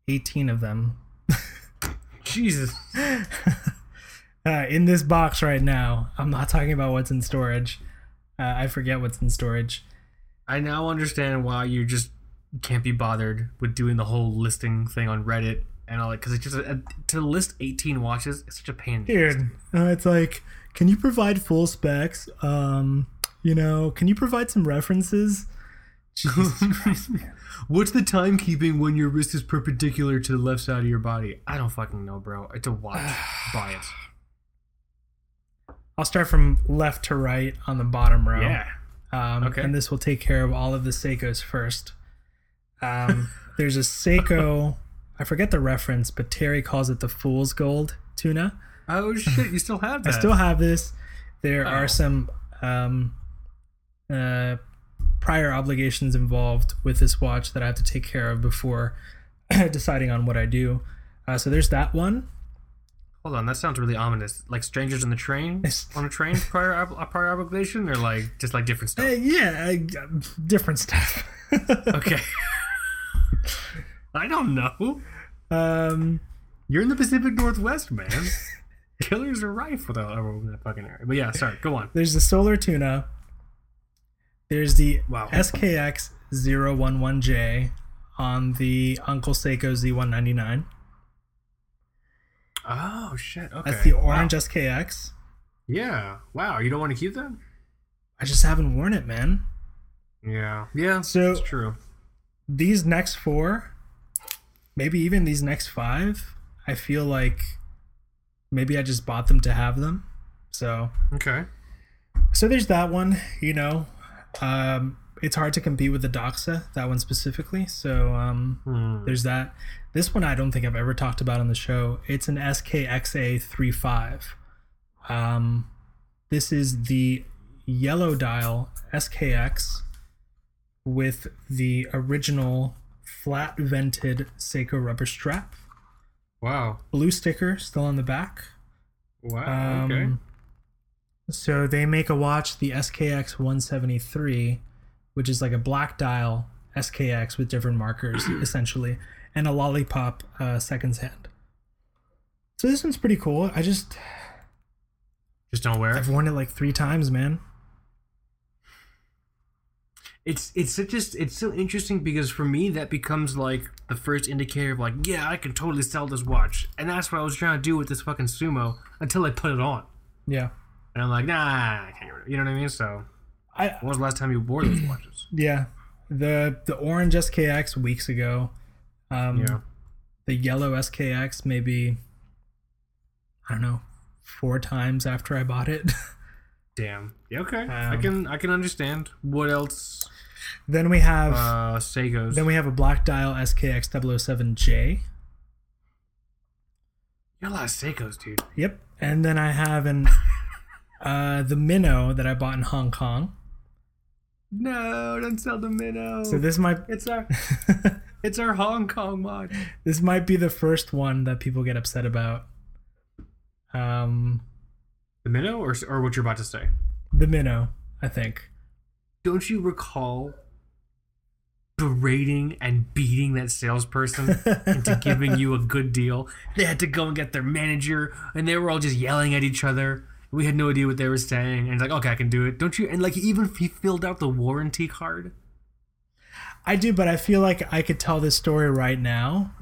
eighteen of them. Jesus. uh, in this box right now, I'm not talking about what's in storage. Uh, I forget what's in storage. I now understand why you just can't be bothered with doing the whole listing thing on Reddit. And all that, because it's just a, to list eighteen watches, it's such a pain. Dude, uh, it's like, can you provide full specs? Um, you know, can you provide some references? Jesus Christ, man. What's the timekeeping when your wrist is perpendicular to the left side of your body? I don't fucking know, bro. It's a watch. Buy it. I'll start from left to right on the bottom row. Yeah. Um, okay. And this will take care of all of the Seikos first. Um, there's a Seiko. I forget the reference, but Terry calls it the Fool's Gold tuna. Oh, shit. You still have that? I still have this. There oh. are some um, uh, prior obligations involved with this watch that I have to take care of before deciding on what I do. Uh, so there's that one. Hold on. That sounds really ominous. Like strangers in the train? On a train? Prior prior obligation? Or like just like different stuff? Uh, yeah. Uh, different stuff. Okay. I don't know. Um, You're in the Pacific Northwest, man. Killers are rife with all over that fucking area. But yeah, sorry, go on. There's the Solar Tuna. There's the wow. S K X zero eleven J on the Uncle Seiko Z one ninety-nine. Oh, shit. Okay. That's the orange wow. S K X. Yeah. Wow. You don't want to keep that? I just haven't worn it, man. Yeah. Yeah, so that's true. These next four... Maybe even these next five, I feel like Maybe I just bought them to have them. So okay. So there's that one. You know, um, it's hard to compete with the Doxa, that one specifically. So um, hmm. there's that. This one I don't think I've ever talked about on the show. It's an S K X A thirty-five. Um, this is the yellow dial S K X with the original flat vented Seiko rubber strap. Wow. Blue sticker still on the back. Wow. Um, okay. So they make a watch, the S K X one seventy-three, which is like a black dial S K X with different markers, essentially, and a lollipop uh, seconds hand. So this one's pretty cool. I just... Just don't wear it? I've worn it like three times, man. It's it's just it's so interesting because for me that becomes like the first indicator of like, yeah, I can totally sell this watch, and that's what I was trying to do with this fucking Sumo until I put it on. Yeah, and I'm like, nah, I can't get rid of it. You know what I mean? So, I, when was the last time you wore those watches? Yeah, the the orange S K X weeks ago. Um, yeah, the yellow S K X maybe, I don't know, four times after I bought it. Damn. Yeah, okay. Um, I can I can understand. What else? Then we have uh, Seiko's. Then we have a black dial S K X zero zero seven J. You got a lot of Seikos, dude. Yep. And then I have an uh, the Minnow that I bought in Hong Kong. No, don't sell the Minnow. So this might it's our it's our Hong Kong watch. This might be the first one that people get upset about. Um. The Minnow, or or what you're about to say? The Minnow, I think. Don't you recall berating and beating that salesperson into giving you a good deal? They had to go and get their manager, and they were all just yelling at each other. We had no idea what they were saying, and it's like, okay, I can do it. Don't you? And like, even if he filled out the warranty card. I do, but I feel like I could tell this story right now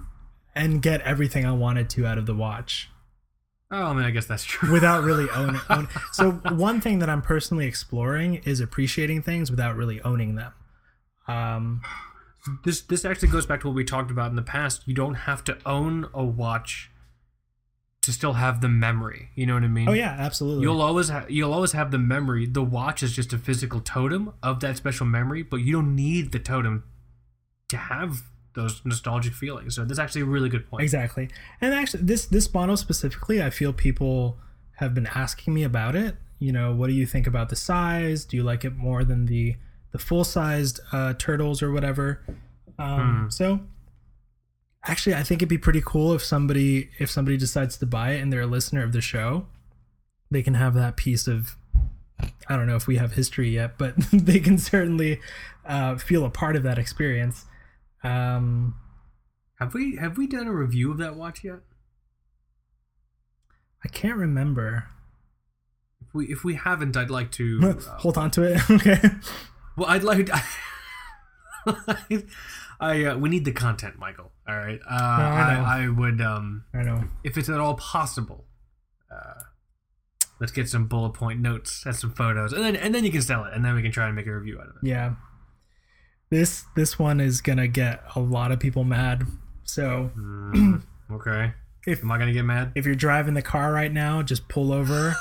and get everything I wanted to out of the watch. Oh, I mean, I guess that's true. Without really owning own. So one thing that I'm personally exploring is appreciating things without really owning them. Um, this this actually goes back to what we talked about in the past. You don't have to own a watch to still have the memory. You know what I mean? Oh yeah, absolutely. You'll always ha- you'll always have the memory. The watch is just a physical totem of that special memory, but you don't need the totem to have those nostalgic feelings. So that's actually a really good point. Exactly. And actually this this model specifically, I feel people have been asking me about it. You know, what do you think about the size? Do you like it more than the the full-sized uh turtles or whatever? Um hmm. So actually I think it'd be pretty cool if somebody if somebody decides to buy it and they're a listener of the show, they can have that piece of, I don't know if we have history yet, but they can certainly uh feel a part of that experience. Um, have we have we done a review of that watch yet? I can't remember. If we if we haven't, I'd like to uh, hold on to it. Okay. Well, I'd like. I, I uh, we need the content, Michael. All right. Uh, no, I, know. I I would um. I know. If it's at all possible, uh, let's get some bullet point notes and some photos, and then and then you can sell it, and then we can try and make a review out of it. Yeah. This this one is gonna get a lot of people mad. So mm, okay, if, am I gonna get mad? If you're driving the car right now, just pull over.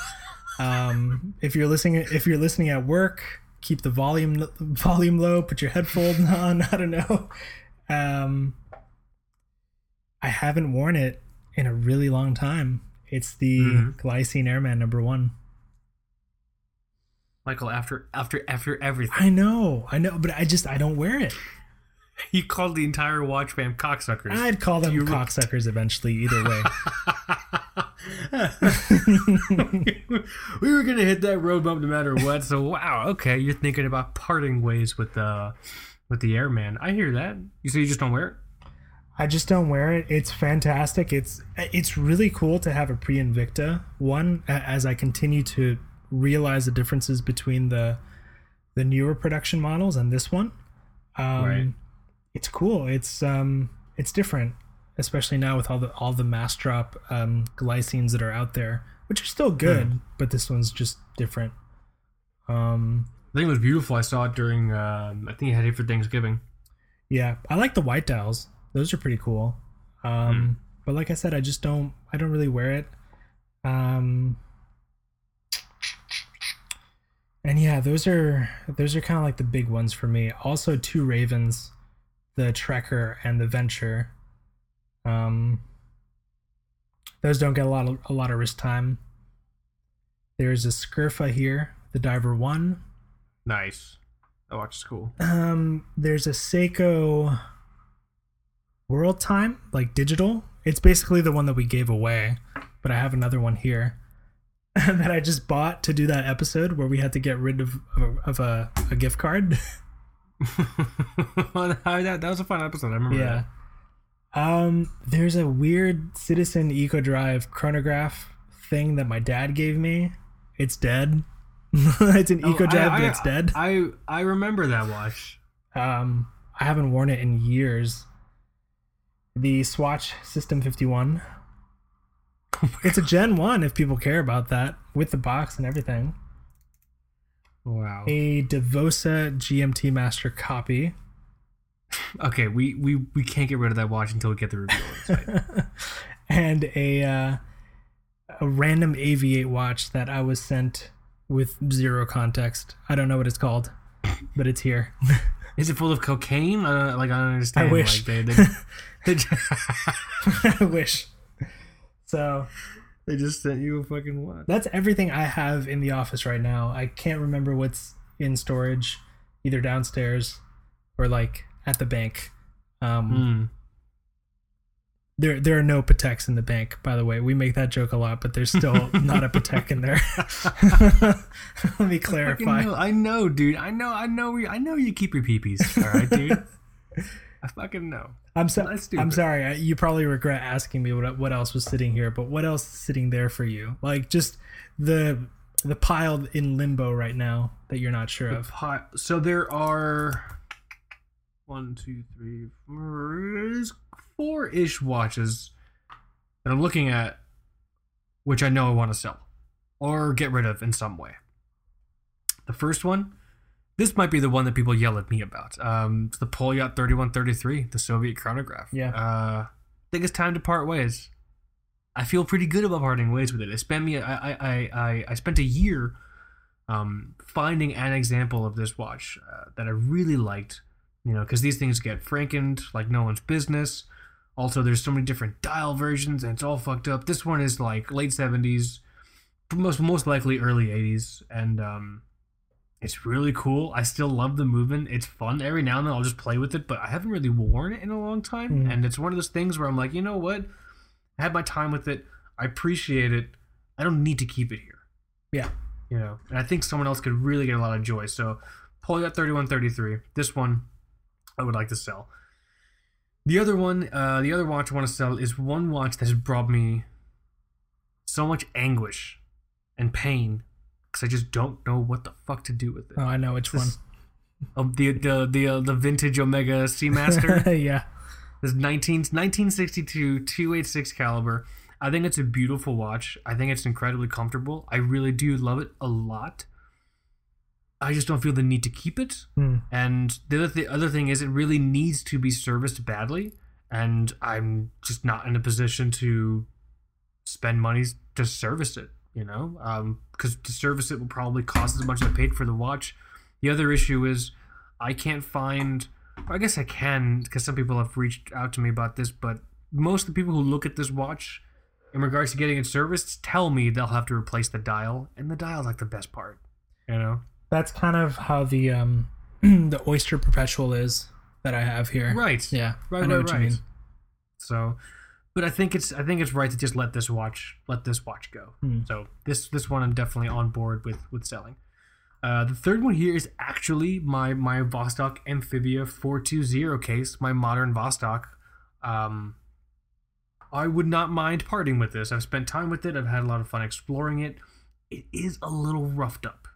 um, if you're listening, if you're listening at work, keep the volume volume low. Put your headphones on. I don't know. Um, I haven't worn it in a really long time. It's the mm-hmm. Glycine Airman number one. Michael, after after after everything. I know, I know, but I just I don't wear it. You called the entire watch fam cocksuckers. I'd call them you cocksuckers re- eventually, either way. We were gonna hit that road bump no matter what. So wow, okay, you're thinking about parting ways with the uh, with the Airman. I hear that. You say you just don't wear it. I just don't wear it. It's fantastic. It's it's really cool to have a pre Invicta one as I continue to realize the differences between the the newer production models and this one. Um right. It's cool. It's um it's different, especially now with all the all the mass drop um glycines that are out there, which are still good, mm. but this one's just different. Um I think it was beautiful. I saw it during um I think I had it for Thanksgiving. Yeah. I like the white dials. Those are pretty cool. Um mm. But like I said, I just don't I don't really wear it. Um, and yeah, those are those are kind of like the big ones for me. Also, two Ravens, the Trekker and the Venture. Um, those don't get a lot of a lot of wrist time. There's a Scurfa here, the Diver one. Nice. That watch is cool. Um, there's a Seiko World Time, like digital. It's basically the one that we gave away, but I have another one here that I just bought to do that episode where we had to get rid of of, of a, a gift card. that, that was a fun episode. I remember yeah. that. Um, there's a weird Citizen EcoDrive chronograph thing that my dad gave me. It's dead. It's an oh, EcoDrive, I, I, but it's dead. I, I remember that watch. Um, I haven't worn it in years. The Swatch System fifty-one. Oh it's a Gen one, if people care about that, with the box and everything. Wow. A Davosa G M T Master copy. Okay, we, we, we can't get rid of that watch until we get the review. Right. And a uh, a random Aviate watch that I was sent with zero context. I don't know what it's called, but it's here. Is it full of cocaine? Uh, like I don't understand. I wish. Like, they, they, they just... I wish. So they just sent you a fucking watch. That's everything I have in the office right now. I can't remember what's in storage, either downstairs or like at the bank. Um, mm. There, there are no Pateks in the bank, by the way. We make that joke a lot, but there's still not a Patek in there. Let me clarify. I know, I know, dude. I know, I know. I know you keep your peepees, all right, dude. I fucking know. I'm so, I'm sorry. I, you probably regret asking me what what else was sitting here, but what else is sitting there for you? Like just the the pile in limbo right now that you're not sure the of. Pi- so there are one, two, three, four. Four-ish watches that I'm looking at, which I know I want to sell or get rid of in some way. The first one, this might be the one that people yell at me about. Um, it's the Polyot thirty-one thirty-three, the Soviet chronograph. Yeah. Uh, I think it's time to part ways. I feel pretty good about parting ways with it. I spent me, I, I, I, I spent a year um, finding an example of this watch uh, that I really liked. You know, because these things get frankened like no one's business. Also, there's so many different dial versions, and it's all fucked up. This one is, like, late seventies, most most likely early eighties, and um, it's really cool. I still love the movement. It's fun. Every now and then I'll just play with it, but I haven't really worn it in a long time, mm-hmm. and it's one of those things where I'm like, you know what? I had my time with it. I appreciate it. I don't need to keep it here. Yeah. You know, and I think someone else could really get a lot of joy. So, Polyot thirty-one thirty-three, this one I would like to sell. The other one, uh, the other watch I want to sell is one watch that has brought me so much anguish and pain because I just don't know what the fuck to do with it. Oh, I know which this, one. Oh, the the the uh, the vintage Omega Seamaster. Yeah, this nineteen, nineteen sixty-two two eighty-six caliber. I think it's a beautiful watch. I think it's incredibly comfortable. I really do love it a lot. I just don't feel the need to keep it. Mm. And the other, th- other thing is it really needs to be serviced badly. And I'm just not in a position to spend money to service it, you know, um, because to service it will probably cost as much as I paid for the watch. The other issue is I can't find, I guess I can, because some people have reached out to me about this, but most of the people who look at this watch in regards to getting it serviced tell me they'll have to replace the dial. And the dial's like the best part, you know? That's kind of how the um, the Oyster Perpetual is that I have here. Right. Yeah. Right. I know right. What right. You mean. So, but I think it's I think it's right to just let this watch let this watch go. Mm. So this this one I'm definitely on board with with selling. Uh, the third one here is actually my my Vostok Amphibia four twenty case, my modern Vostok. Um, I would not mind parting with this. I've spent time with it. I've had a lot of fun exploring it. It is a little roughed up.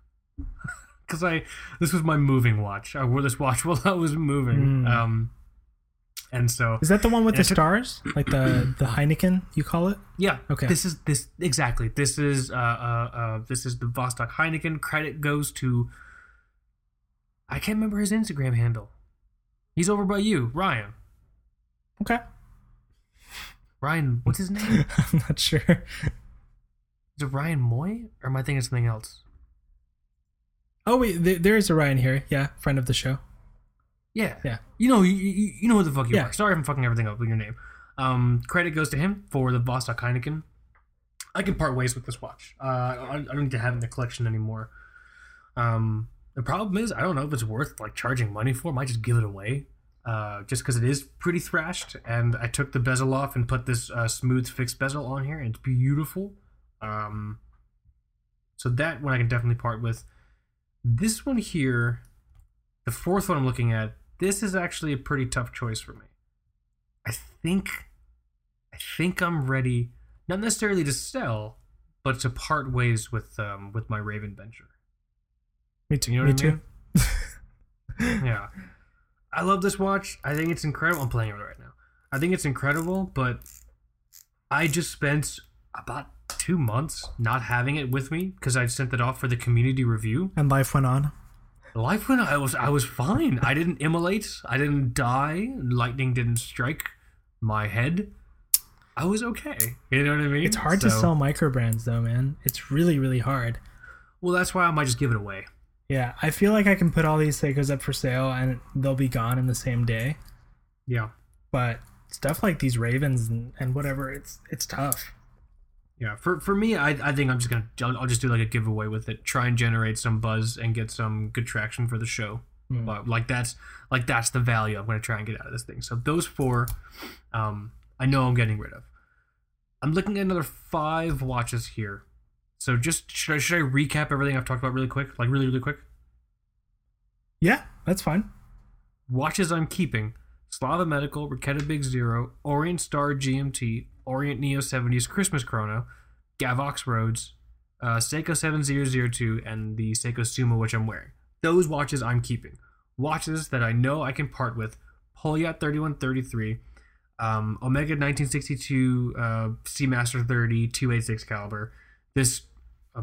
Because I, this was my moving watch. I wore this watch while I was moving. Mm. Um, and so is that the one with the took, stars, like the the Heineken you call it? Yeah. Okay. This is this exactly. This is uh, uh, uh this is the Vostok Heineken. Credit goes to. I can't remember his Instagram handle. He's over by you, Ryan. Okay. Ryan, what's his name? I'm not sure. Is it Ryan Moy? Or am I thinking something else? Oh, wait, th- there is a Ryan here. Yeah, friend of the show. Yeah. Yeah. You know, you, you know who the fuck you yeah. are. Sorry if I'm fucking everything up with your name. Um, credit goes to him for the Vostok Heineken. I can part ways with this watch. Uh, I, I don't need to have it in the collection anymore. Um, the problem is, I don't know if it's worth like charging money for. I might just give it away. Uh, just because it is pretty thrashed, and I took the bezel off and put this uh, smooth fixed bezel on here, and it's beautiful. Um, so that one I can definitely part with. This one here, the fourth one I'm looking at, this is actually a pretty tough choice for me. I think, I think I'm ready, not necessarily to sell, but to part ways with um, with my Raven Venture. Me too. You know what me I mean? Too. Yeah. I love this watch. I think it's incredible. I'm playing it right now. I think it's incredible, but I just spent about two months not having it with me because I sent it off for the community review. And life went on. Life went on. I was I was fine. I didn't immolate. I didn't die. Lightning didn't strike my head. I was okay. You know what I mean? It's hard so. to sell micro brands though, man. It's really, really hard. Well, that's why I might just give it away. Yeah, I feel like I can put all these Seikos up for sale and they'll be gone in the same day. Yeah. But stuff like these Ravens and, and whatever, it's it's tough. Yeah, for for me, I I think I'm just going to, I'll just do like a giveaway with it, try and generate some buzz and get some good traction for the show. Mm. But like that's like that's the value I'm going to try and get out of this thing. So those four, um, I know I'm getting rid of. I'm looking at another five watches here. So just should I should I recap everything I've talked about really quick, like really really quick? Yeah, that's fine. Watches I'm keeping: Slava Medical, Raketa Big Zero, Orient Star G M T, Orient Neo seventies Christmas Chrono, Gavox Rhodes, uh, Seiko seven thousand two, and the Seiko Sumo, which I'm wearing. Those watches I'm keeping. Watches that I know I can part with: Polyot thirty-one thirty-three, um, Omega nineteen sixty-two uh, Seamaster thirty two eighty-six caliber. This uh,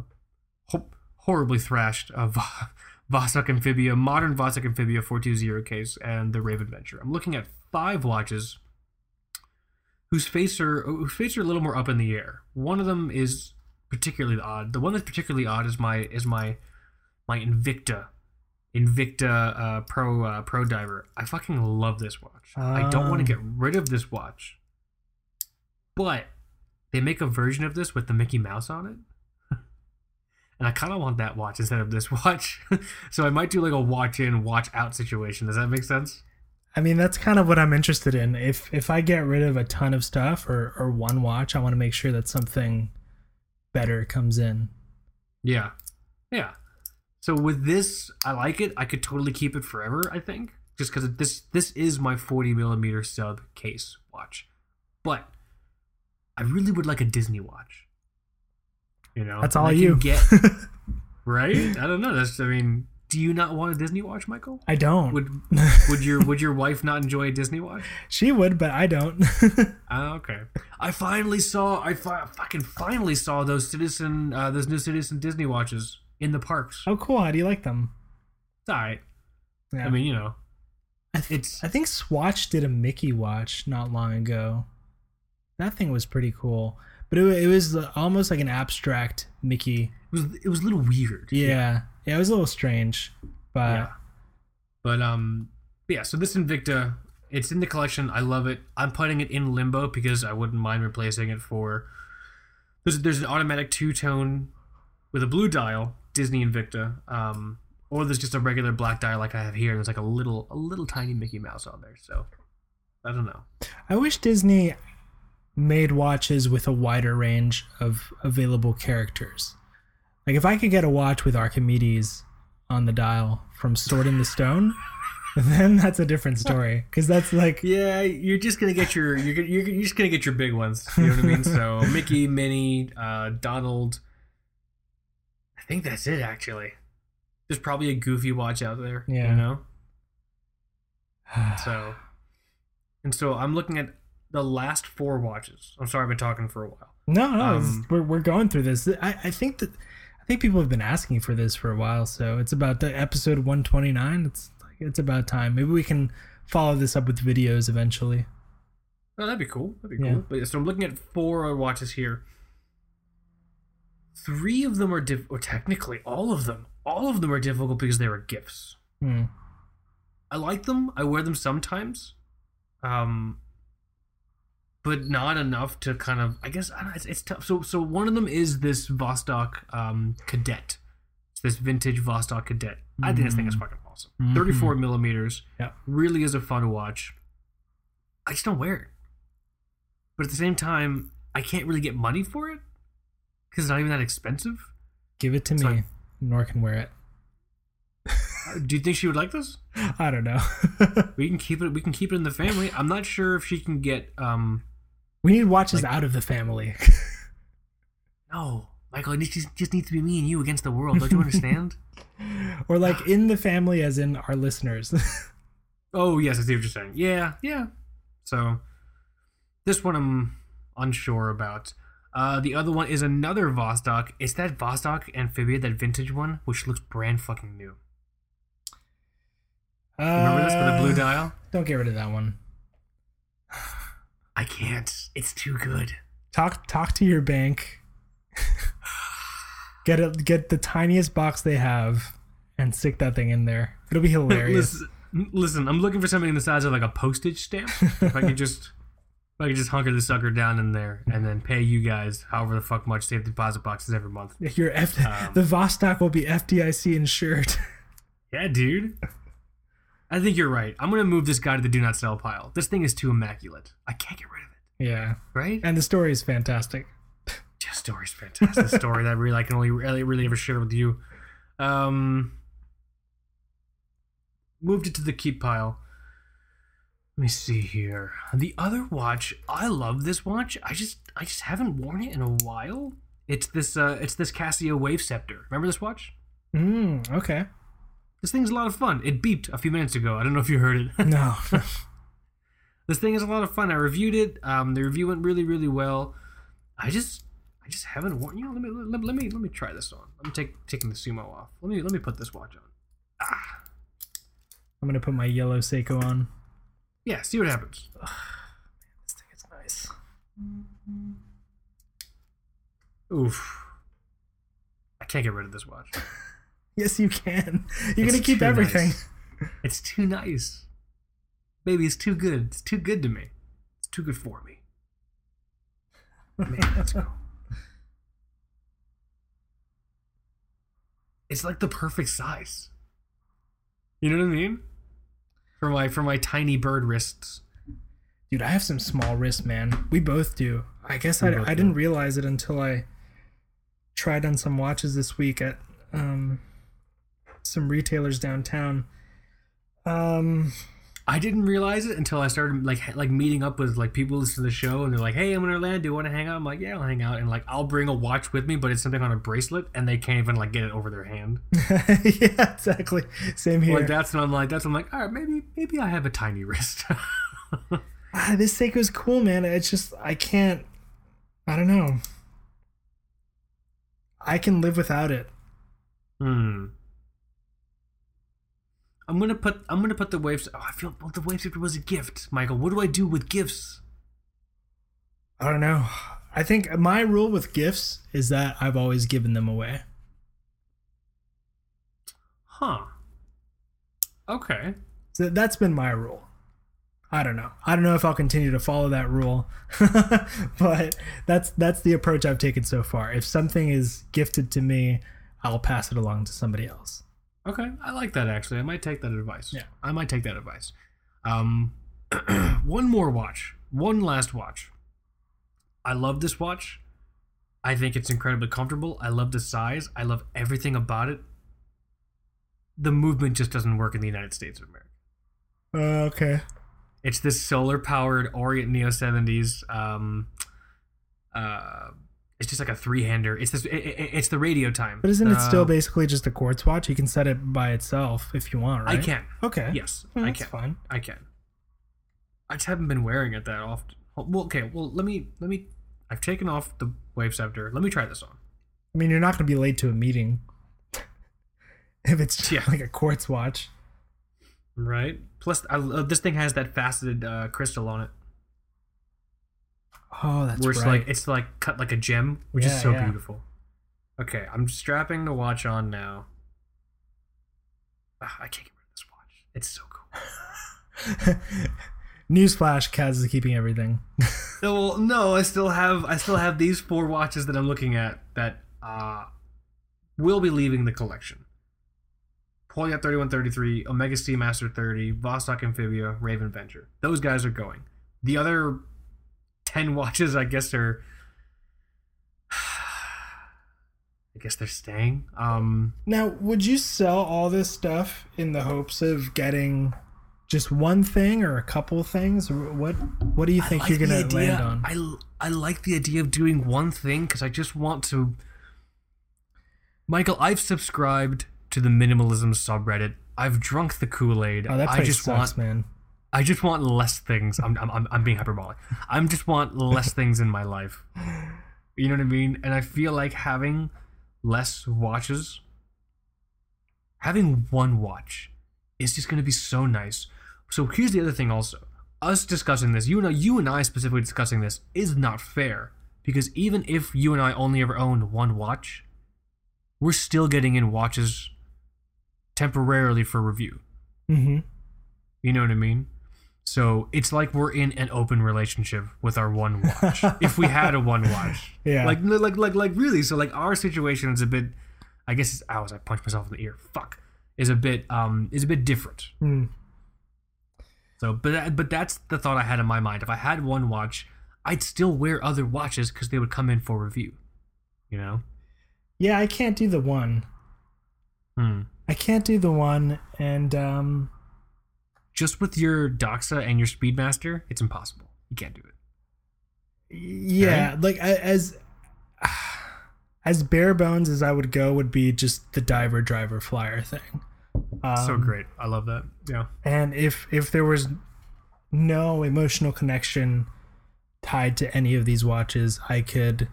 ho- horribly thrashed uh, v- Vostok Amphibia, modern Vostok Amphibia four twenty case, and the Raven Venture. I'm looking at five watches whose faces are, whose faces are a little more up in the air. One of them is particularly odd. The one that's particularly odd is my is my my Invicta Invicta uh, Pro uh, Pro Diver. I fucking love this watch. Um. I don't want to get rid of this watch, but they make a version of this with the Mickey Mouse on it. And I kind of want that watch instead of this watch. So I might do like a watch in, watch out situation. Does that make sense? I mean, that's kind of what I'm interested in. If if I get rid of a ton of stuff or, or one watch, I want to make sure that something better comes in. Yeah. Yeah. So with this, I like it. I could totally keep it forever, I think. Just because this, this is my forty millimeter sub case watch. But I really would like a Disney watch. You know, that's all I you get, right? I don't know. That's I mean, do you not want a Disney watch, Michael? I don't. Would would your would your wife not enjoy a Disney watch? She would, but I don't. uh, okay. I finally saw. I fi- fucking finally saw those Citizen, uh, those new Citizen Disney watches in the parks. Oh, cool! How do you like them? It's all right. Yeah. I mean, you know, I th- it's. I think Swatch did a Mickey watch not long ago. That thing was pretty cool, but it, it was almost like an abstract Mickey. It was it was a little weird. Yeah, yeah, yeah it was a little strange, but yeah. But um, yeah. So this Invicta, it's in the collection. I love it. I'm putting it in limbo because I wouldn't mind replacing it for. There's there's an automatic two tone, with a blue dial Disney Invicta, um, or there's just a regular black dial like I have here, and there's like a little a little tiny Mickey Mouse on there. So, I don't know. I wish Disney made watches with a wider range of available characters. Like if I could get a watch with Archimedes on the dial from Sword in the Stone, then that's a different story. Because that's like yeah, you're just gonna get your you're you're you're just gonna get your big ones. You know what I mean? So Mickey, Minnie, uh, Donald. I think that's it. Actually, there's probably a Goofy watch out there. Yeah. You know. So, and so I'm looking at the last four watches. I'm sorry, I've been talking for a while. No, no, um, we're we're going through this. I, I think that I think people have been asking for this for a while, so it's about the episode one twenty-nine. It's like it's about time. Maybe we can follow this up with videos eventually. Oh, that'd be cool. That'd be yeah. cool. But so I'm looking at four watches here. three of them are, diff- or technically all of them, all of them are difficult because they were gifts. Hmm. I like them. I wear them sometimes, um, but not enough to kind of, I guess, I don't know, it's, it's tough. So so one of them is this Vostok um, Cadet. It's this vintage Vostok Cadet. Mm. I think this thing is fucking awesome. Mm-hmm. thirty-four millimeters. Yeah. Really is a fun watch. I just don't wear it. But at the same time, I can't really get money for it because it's not even that expensive. Give it to so me. I, Nor can wear it. Do you think she would like this? I don't know. we can keep it. We can keep it in the family. I'm not sure if she can get. Um, we need watches like, out of the family. No, Michael. It just, just needs to be me and you against the world. Don't you understand? Or like in the family, as in our listeners. Oh yes, I see what you're saying. Yeah, yeah. So this one I'm unsure about. Uh, the other one is another Vostok. It's that Vostok Amphibia, that vintage one, which looks brand fucking new. Remember uh, this for the blue dial? Don't get rid of that one. I can't. It's too good. Talk talk to your bank. Get a, get the tiniest box they have and stick that thing in there. It'll be hilarious. listen, listen, I'm looking for something the size of like a postage stamp. If I could just if I could just hunker the sucker down in there and then pay you guys however the fuck much safe deposit boxes every month. Your F- um, the Vostok will be F D I C insured. Yeah, dude. I think you're right. I'm going to move this guy to the do not sell pile. This thing is too immaculate. I can't get rid of it. Yeah. Right? And the story is fantastic. Just story's fantastic. The story that really I can only really, really ever share with you. Um, moved it to the keep pile. Let me see here. The other watch, I love this watch. I just I just haven't worn it in a while. It's this uh, it's this Casio Wave Scepter. Remember this watch? Mm, okay. This thing's a lot of fun. It beeped a few minutes ago. I don't know if you heard it. No. This thing is a lot of fun. I reviewed it. Um, the review went really, really well. I just, I just haven't worn. You know, let me, let, let me, let me try this on. I'm take, taking the Sumo off. Let me, let me put this watch on. Ah. I'm gonna put my yellow Seiko on. Yeah. See what happens. Oh, man, this thing is nice. Mm-hmm. Oof. I can't get rid of this watch. Yes, you can. You're going to keep everything. Nice. It's too nice. Baby, it's too good. It's too good to me. It's too good for me. Man, let's go. It's like the perfect size. You know what I mean? For my for my tiny bird wrists. Dude, I have some small wrists, man. We both do. I guess I, I didn't realize it until I tried on some watches this week at um... some retailers downtown. Um, I didn't realize it until I started like like meeting up with like people listening to the show, and they're like, "Hey, I'm in Orlando. Do you want to hang out?" I'm like, "Yeah, I'll hang out." And like, I'll bring a watch with me, but it's something on a bracelet, and they can't even like get it over their hand. Yeah, exactly. Same here. Like that's when I'm like, that's when I'm like, all right, maybe maybe I have a tiny wrist. ah, this Seiko's cool, man. It's just I can't. I don't know. I can live without it. Hmm. I'm gonna put I'm gonna put the waves. Oh, I feel well, the wave scepter was a gift, Michael. What do I do with gifts? I don't know. I think my rule with gifts is that I've always given them away. Huh. Okay. So that's been my rule. I don't know. I don't know if I'll continue to follow that rule, but that's that's the approach I've taken so far. If something is gifted to me, I'll pass it along to somebody else. Okay, I like that actually. I might take that advice. Yeah, I might take that advice. Um, one more watch. One last watch. I love this watch. I think it's incredibly comfortable. I love the size. I love everything about it. The movement just doesn't work in the United States of America. Uh, okay. It's this solar-powered Orient Neo seventies. Um, uh. It's just like a three-hander. It's this. It, it, it's the radio time. But isn't it uh, still basically just a quartz watch? You can set it by itself if you want, right? I can. Okay. Yes, well, I that's can. Fine. I can. I just haven't been wearing it that often. Well, okay. Well, let me. Let me. I've taken off the Wave Scepter. Let me try this on. I mean, you're not going to be late to a meeting if it's just yeah. like a quartz watch, right? Plus, I, uh, this thing has that faceted uh, crystal on it. Oh, that's where it's right. Like it's like cut like a gem, which yeah, is so yeah. beautiful. Okay, I'm strapping the watch on now. Ugh, I can't get rid of this watch. It's so cool. Newsflash, Kaz is keeping everything. Well, no, I still have I still have these four watches that I'm looking at that uh, will be leaving the collection. Polyot thirty-one thirty-three, Omega Seamaster thirty, Vostok Amphibia, Raven Venture. Those guys are going. The other ten watches, I guess, are... I guess they're staying. Um, now, would you sell all this stuff in the hopes of getting just one thing or a couple things? What What do you think like you're going to land on? I, I like the idea of doing one thing because I just want to... Michael, I've subscribed to the minimalism subreddit. I've drunk the Kool-Aid. Oh, that place I just sucks, want, man. I just want less things. I'm I'm I'm being hyperbolic. I just want less things in my life. You know what I mean? And I feel like having... less watches. Having one watch is just going to be so nice. So here's the other thing also. Us discussing this, you and I, you and I specifically discussing this, is not fair. Because even if you and I only ever owned one watch, we're still getting in watches temporarily for review. Mm-hmm. You know what I mean? So it's like we're in an open relationship with our one watch. If we had a one watch, yeah, like like like like really. So like our situation is a bit, I guess. It's, ow, I punched myself in the ear. Fuck, is a bit um is a bit different. Mm. So, but but that's the thought I had in my mind. If I had one watch, I'd still wear other watches because they would come in for review. You know? Yeah, I can't do the one. Hmm. I can't do the one, and um. Just with your Doxa and your Speedmaster, it's impossible. You can't do it. Yeah, right? Like as as bare bones as I would go would be just the diver, driver, flyer thing. Um, so great, I love that. Yeah. And if if there was no emotional connection tied to any of these watches, I could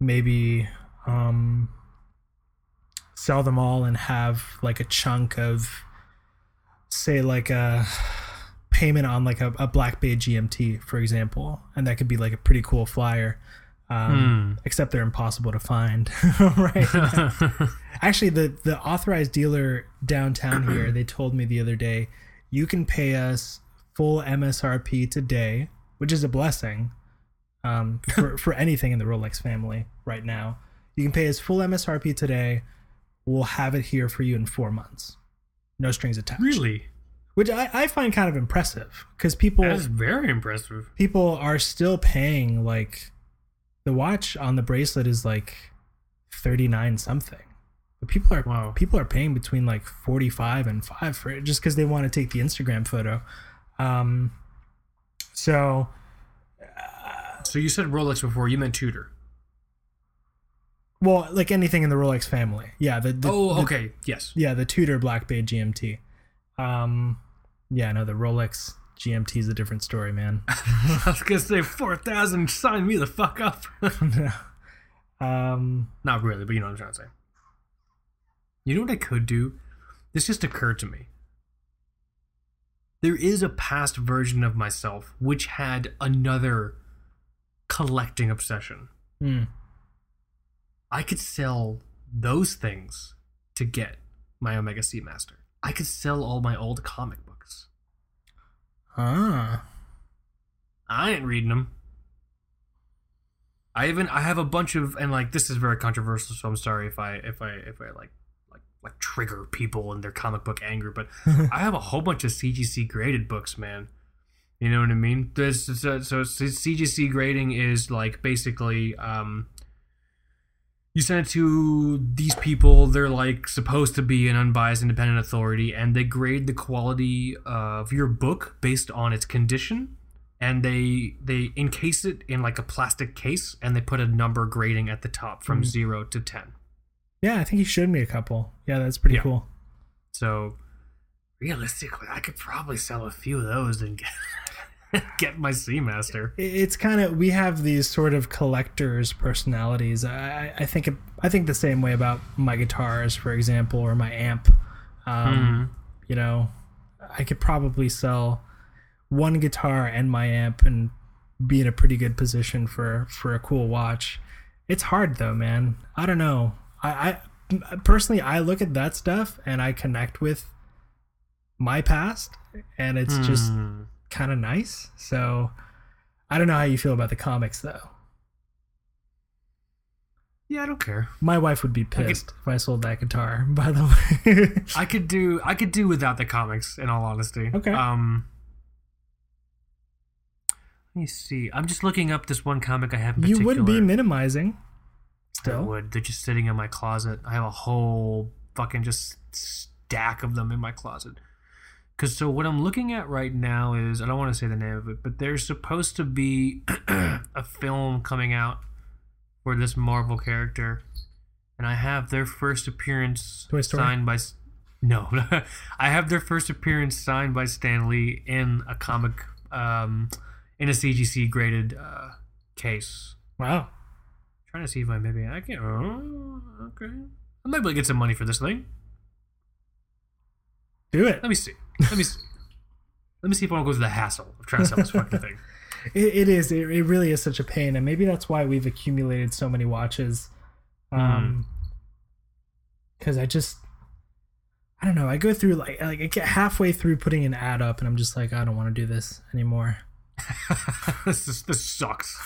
maybe um, sell them all and have like a chunk of. Say like a payment on like a, a Black Bay G M T, for example, and that could be like a pretty cool flyer, um, mm. except they're impossible to find. Right? Actually, the, the authorized dealer downtown here, they told me the other day, you can pay us full M S R P today, which is a blessing um, for, for anything in the Rolex family right now. You can pay us full M S R P today. We'll have it here for you in four months. No strings attached. Really? Which I, I find kind of impressive because people... That's very impressive. People are still paying, like... The watch on the bracelet is, like, thirty-nine something. But people are wow. people are paying between, like, forty-five and five for it just because they want to take the Instagram photo. Um, so... Uh, so you said Rolex before. You meant Tudor. Well, like anything in the Rolex family. Yeah. The, the, oh, okay. The, yes. Yeah, the Tudor Black Bay G M T. Um, yeah, no, the Rolex G M T is a different story, man. I was going to say four thousand, sign me the fuck up. No. Um, Not really, but you know what I'm trying to say. You know what I could do? This just occurred to me. There is a past version of myself which had another collecting obsession. Hmm. I could sell those things to get my Omega Seamaster. I could sell all my old comic books. Huh. I ain't reading them. I even I have a bunch of, and like this is very controversial, so I'm sorry if I if I if I like like like trigger people and their comic book anger, but I have a whole bunch of C G C graded books, man. You know what I mean? This so, so C G C grading is like basically um. You send it to these people, they're like supposed to be an unbiased independent authority, and they grade the quality of your book based on its condition, and they they encase it in like a plastic case, and they put a number grading at the top from mm. zero to ten. Yeah, I think you showed me a couple. Yeah, that's pretty yeah. cool. So realistically, I could probably sell a few of those and get... Get my Seamaster. It's kind of, we have these sort of collectors' personalities. I, I think I think the same way about my guitars, for example, or my amp. Um, mm-hmm. You know, I could probably sell one guitar and my amp and be in a pretty good position for, for a cool watch. It's hard though, man. I don't know. I, I personally, I look at that stuff and I connect with my past, and it's mm. just kind of nice. So I don't know how you feel about the comics, though. Yeah, I don't care. My wife would be pissed I could, if I sold that guitar, by the way. I could do I could do without the comics, in all honesty. Okay. Um, let me see. I'm just looking up this one comic I have in particular. You wouldn't be minimizing. Still. I would. They're just sitting in my closet. I have a whole fucking just stack of them in my closet. Because so what I'm looking at right now is, I don't want to say the name of it, but there's supposed to be a film coming out for this Marvel character, and I have their first appearance signed by no I have their first appearance signed by Stan Lee in a comic, um in a C G C graded uh case. Wow. I'm trying to see if I maybe I can oh okay I might be able to get some money for this thing. Do it. Let me see. Let me see. Let me see if I want to go through the hassle of trying to sell this fucking thing. It, it is. It, it really is such a pain, and maybe that's why we've accumulated so many watches. Um, because mm. I just, I don't know. I go through like like I get halfway through putting an ad up, and I'm just like, I don't want to do this anymore. this is, this sucks.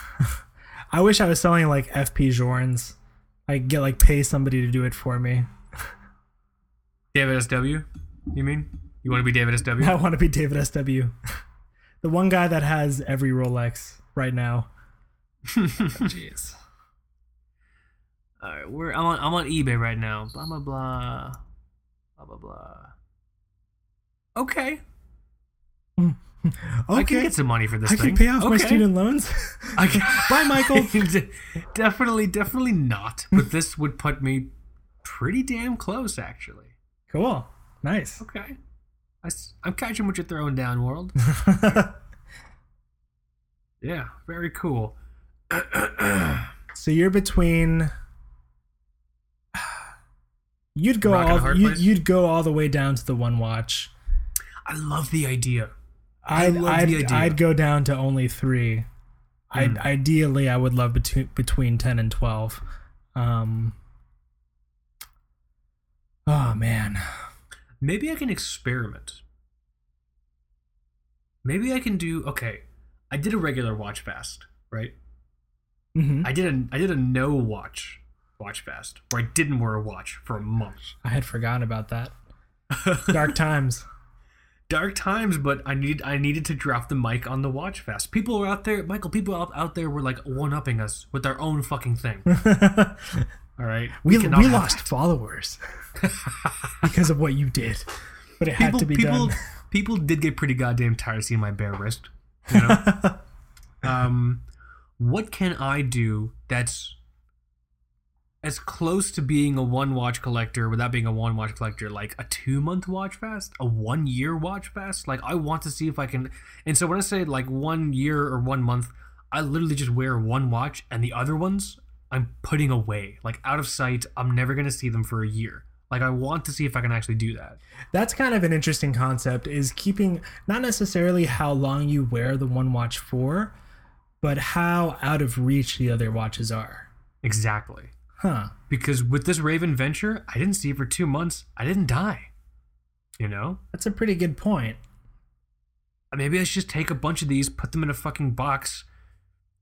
I wish I was selling like F P Jorns. I get like pay somebody to do it for me. David S W. You mean you want to be David S W? I want to be David S W. The one guy that has every Rolex right now. Jeez. All right, we're I'm on I'm on eBay right now. Blah blah blah, blah blah blah. Okay. Okay. I can get some money for this I thing. I can pay off okay. my student loans. I can. Bye, Michael. definitely, definitely not. But this would put me pretty damn close, actually. Cool. Nice. Okay. I'm catching what you're throwing down, world. Yeah, very cool. So you're between. You'd go all you'd, you'd go all the way down to the one watch. I love the idea. I, I love I'd, the idea. I'd go down to only three. Mm. I ideally I would love between between ten and twelve. Um, oh man. Maybe I can experiment. Maybe I can do... Okay, I did a regular watch fast, right? Mm-hmm. I did a I did a no watch watch fast, where I didn't wear a watch for a month. I had forgotten about that. Dark times. Dark times, but I need I needed to drop the mic on the watch fast. People were out there... Michael, people out, out there were like one-upping us with their own fucking thing. All right. We, we, we lost that. Followers because of what you did, but it people, had to be people, done. People did get pretty goddamn tired of seeing my bare wrist. You know? um, what can I do that's as close to being a one-watch collector without being a one-watch collector? Like a two-month watch fast? A one-year watch fast? Like I want to see if I can... And so when I say like one year or one month, I literally just wear one watch and the other ones... I'm putting away, like out of sight. I'm never going to see them for a year. Like I want to see if I can actually do that. That's kind of an interesting concept, is keeping not necessarily how long you wear the one watch for, but how out of reach the other watches are. Exactly. Huh. Because with this Raven Venture, I didn't see it for two months. I didn't die. You know? That's a pretty good point. Maybe I should just take a bunch of these, put them in a fucking box,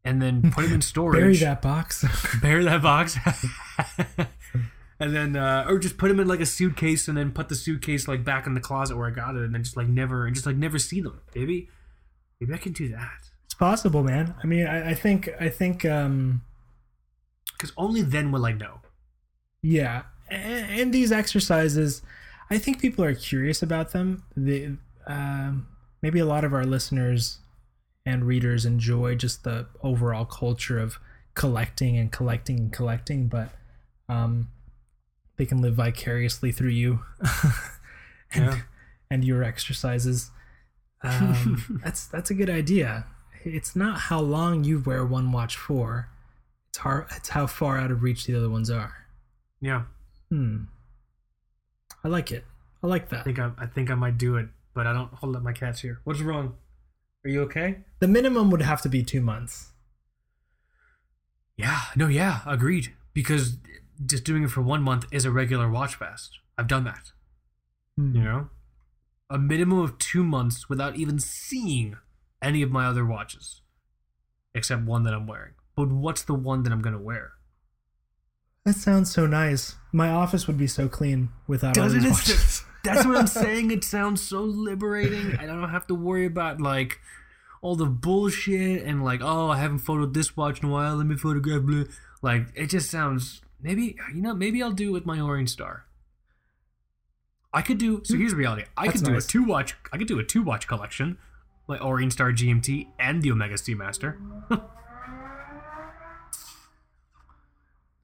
and then put them in storage. Bury that box. Bury that box. And then, uh, or just put them in like a suitcase, and then put the suitcase like back in the closet where I got it, and then just like never, and just like never see them. Maybe, maybe I can do that. It's possible, man. I mean, I, I think, I think, um, because only then will I know. Yeah, and, and these exercises, I think people are curious about them. They, um, maybe a lot of our listeners and readers enjoy just the overall culture of collecting and collecting and collecting, but um, they can live vicariously through you and, yeah. and your exercises. Um, that's that's a good idea. It's not how long you wear one watch for; it's how it's how far out of reach the other ones are. Yeah. Hmm. I like it. I like that. I think I, I think I might do it, but I don't. Hold up, my cat's here. What's wrong? Are you okay? The minimum would have to be two months. Yeah. No, yeah. Agreed. Because just doing it for one month is a regular watch fast. I've done that. Mm. You know? A minimum of two months without even seeing any of my other watches. Except one that I'm wearing. But what's the one that I'm going to wear? That sounds so nice. My office would be so clean without all these watches. That's what I'm saying. It sounds so liberating. I don't have to worry about, like, all the bullshit and, like, oh, I haven't photoed this watch in a while. Let me photograph blue. Like, it just sounds... Maybe, you know, maybe I'll do it with my Orient Star. I could do... So here's the reality. I That's could nice. do a two-watch... I could do a two-watch collection. Like Orient Star G M T and the Omega Seamaster. What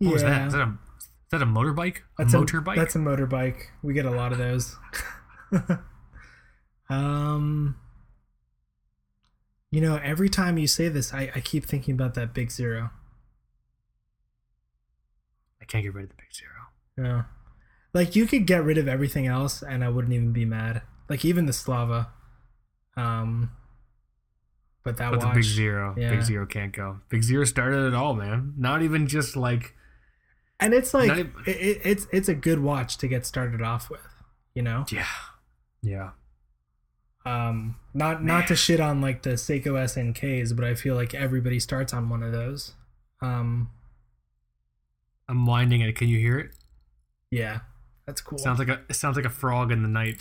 yeah. was that? Is that, a, is that a motorbike? A that's motorbike? A, that's a motorbike. We get a lot of those. um, you know, every time you say this, I, I keep thinking about that Big Zero. I can't get rid of the Big Zero. No. Like, you could get rid of everything else, and I wouldn't even be mad. Like, even the Slava. Um, but that but watch. But the Big Zero. Yeah. Big Zero can't go. Big Zero started it all, man. Not even just, like... And it's like, it, it, it's it's a good watch to get started off with, you know? Yeah. Yeah. Um, not Man. not to shit on like the Seiko S N Ks, but I feel like everybody starts on one of those. Um, I'm winding it. Can you hear it? Yeah. That's cool. Sounds like a, it sounds like a frog in the night.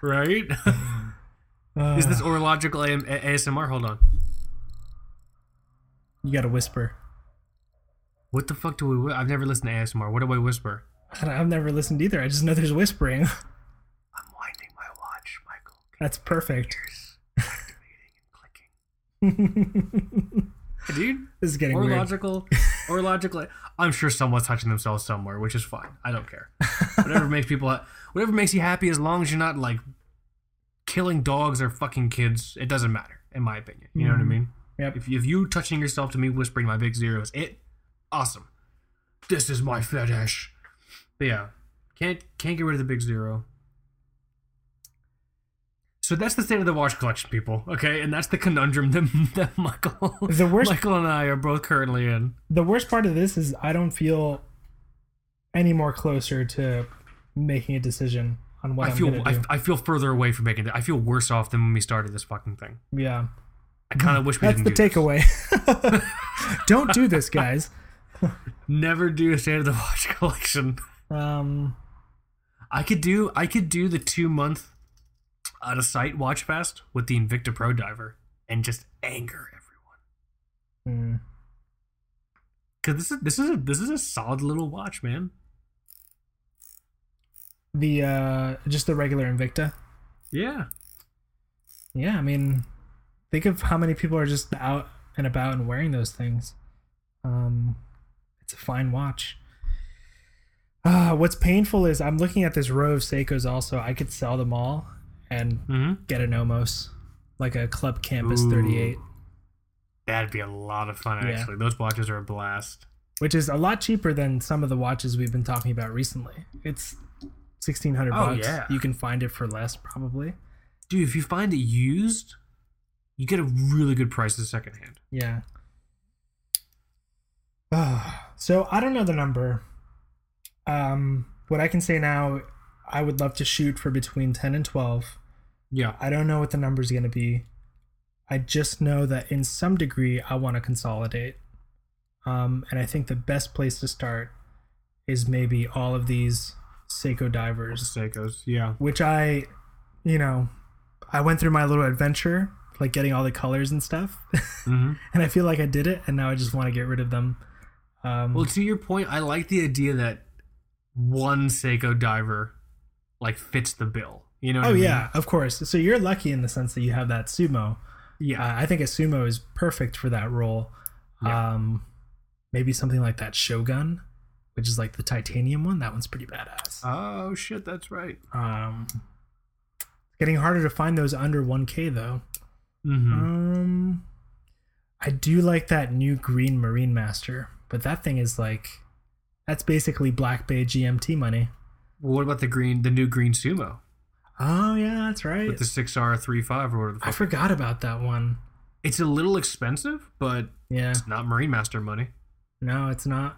Right? uh, Is this orological A S M R? Hold on. You got to whisper. What the fuck do we... Wh- I've never listened to A S M R. What do I whisper? I've never listened either. I just know there's whispering. I'm winding my watch, Michael. That's perfect. Activating and clicking. Dude, this is getting orological, weird. Orological. I'm sure someone's touching themselves somewhere, which is fine. I don't care. Whatever makes people... Ha- whatever makes you happy, as long as you're not, like, killing dogs or fucking kids, it doesn't matter, in my opinion. You mm. know what I mean? Yep. If, if you touching yourself to me whispering my Big Zero is it... Awesome. This is my fetish. But yeah. Can't can't get rid of the Big Zero. So that's the state of the watch collection, people. Okay? And that's the conundrum that, that Michael the worst, Michael and I are both currently in. The worst part of this is I don't feel any more closer to making a decision on what I I'm feel, gonna do. I, I feel further away from making it. I feel worse off than when we started this fucking thing. Yeah. I kind of wish we that's didn't do this. That's the takeaway. Don't do this, guys. Never do a state of the watch collection. Um, I could do I could do the two month out of sight watch fast with the Invicta Pro Diver and just anger everyone. Because mm. this is this is a this is a solid little watch, man. The uh, just the regular Invicta. Yeah. Yeah, I mean, think of how many people are just out and about and wearing those things. Um. It's a fine watch. Uh, what's painful is I'm looking at this row of Seikos also. I could sell them all and mm-hmm. get an Omos, like a Club Campus Ooh, thirty-eight. That'd be a lot of fun, actually. Yeah. Those watches are a blast. Which is a lot cheaper than some of the watches we've been talking about recently. It's sixteen hundred dollars. Oh, yeah. You can find it for less, probably. Dude, if you find it used, you get a really good price at secondhand. Yeah. So I don't know the number. Um, what I can say now, I would love to shoot for between ten and twelve. Yeah. I don't know what the number is going to be. I just know that in some degree, I want to consolidate. Um, and I think the best place to start is maybe all of these Seiko divers. All the Seikos, yeah. Which I, you know, I went through my little adventure, like getting all the colors and stuff. Mm-hmm. And I feel like I did it, and now I just want to get rid of them. Um, well, to your point, I like the idea that one Seiko diver like fits the bill. You know what oh, I mean? Oh, yeah, of course. So you're lucky in the sense that you have that Sumo. Yeah. Uh, I think a Sumo is perfect for that role. Yeah. Um, maybe something like that Shogun, which is like the titanium one. That one's pretty badass. Oh, shit, that's right. Um, getting harder to find those under one K, though. Mm-hmm. Um, I do like that new green Marine Master. But that thing is like, that's basically Black Bay G M T money. Well, what about the green, the new green Sumo? Oh yeah, that's right. With the six R thirty-five or whatever. The fuck I forgot about that one. It's a little expensive, but yeah, it's not Marine Master money. No, it's not.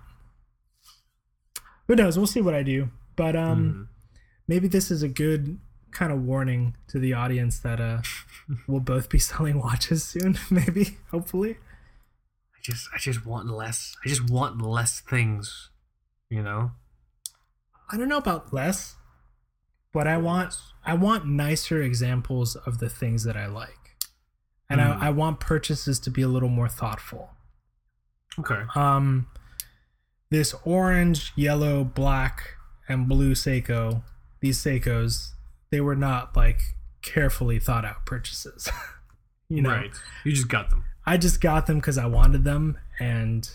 Who knows? We'll see what I do. But um, mm. maybe this is a good kind of warning to the audience that uh, we'll both be selling watches soon. Maybe, hopefully. I just, I just want less. I just want less things. You know. I don't know about less, but I want, I want nicer examples of the things that I like, and mm. I, I want purchases to be a little more thoughtful. Okay. Um, this orange, yellow, black, and blue Seiko, these Seikos, they were not like carefully thought out purchases. You know, right? You just got them. I just got them because I wanted them, and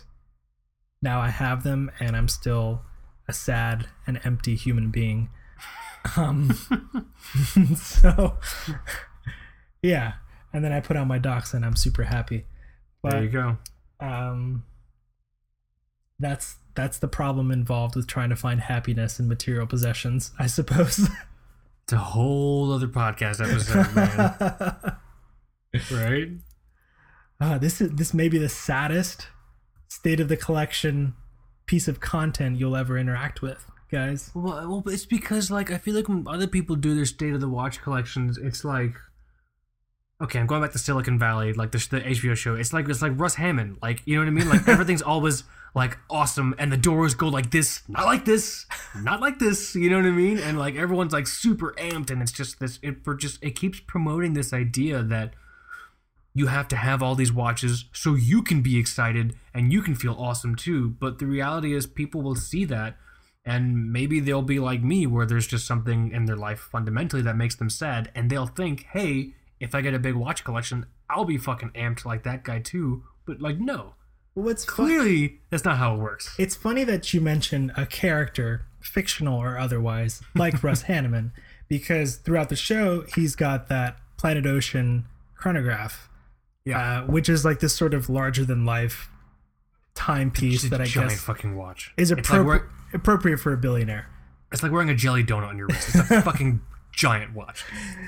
now I have them, and I'm still a sad and empty human being. Um, so yeah, and then I put on my Doxa, and I'm super happy. But, there you go. Um, that's that's the problem involved with trying to find happiness in material possessions, I suppose. It's a whole other podcast episode, man. Right? Uh, this is this may be the saddest state of the collection piece of content you'll ever interact with, guys. Well, well, it's because like I feel like when other people do their state of the watch collections, it's like, okay, I'm going back to Silicon Valley, like the, the H B O show. It's like it's like Russ Hammond, like, you know what I mean? Like everything's always like awesome, and the doors go like this, not like this, not like this. You know what I mean? And like everyone's like super amped, and it's just this. It just it keeps promoting this idea that you have to have all these watches so you can be excited and you can feel awesome too. But the reality is, people will see that, and maybe they'll be like me, where there's just something in their life fundamentally that makes them sad, and they'll think, hey, if I get a big watch collection, I'll be fucking amped like that guy too. But like, no. What's clearly fun- that's not how it works. It's funny that you mention a character, fictional or otherwise, like Russ Hanneman, because throughout the show he's got that Planet Ocean chronograph, yeah, uh, which is like this sort of larger than life timepiece that I guess fucking watch is appro- like appropriate for a billionaire. It's like wearing a jelly donut on your wrist. It's a fucking giant watch.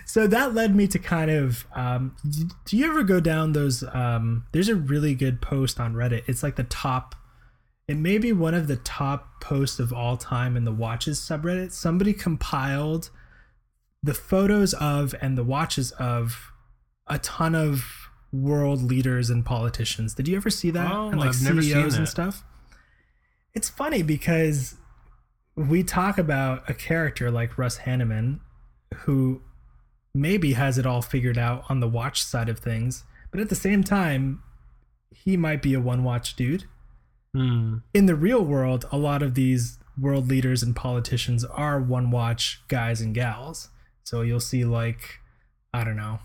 So that led me to kind of um do you ever go down those um there's a really good post on Reddit. It's like the top, it may be one of the top posts of all time in the watches subreddit. Somebody compiled the photos of and the watches of a ton of world leaders and politicians. Did you ever see that? Oh, and like I've C E Os never seen that. And stuff. It's funny because we talk about a character like Russ Hanneman who maybe has it all figured out on the watch side of things, but at the same time, he might be a one watch dude. Mm. In the real world, a lot of these world leaders and politicians are one watch guys and gals. So you'll see like, I don't know,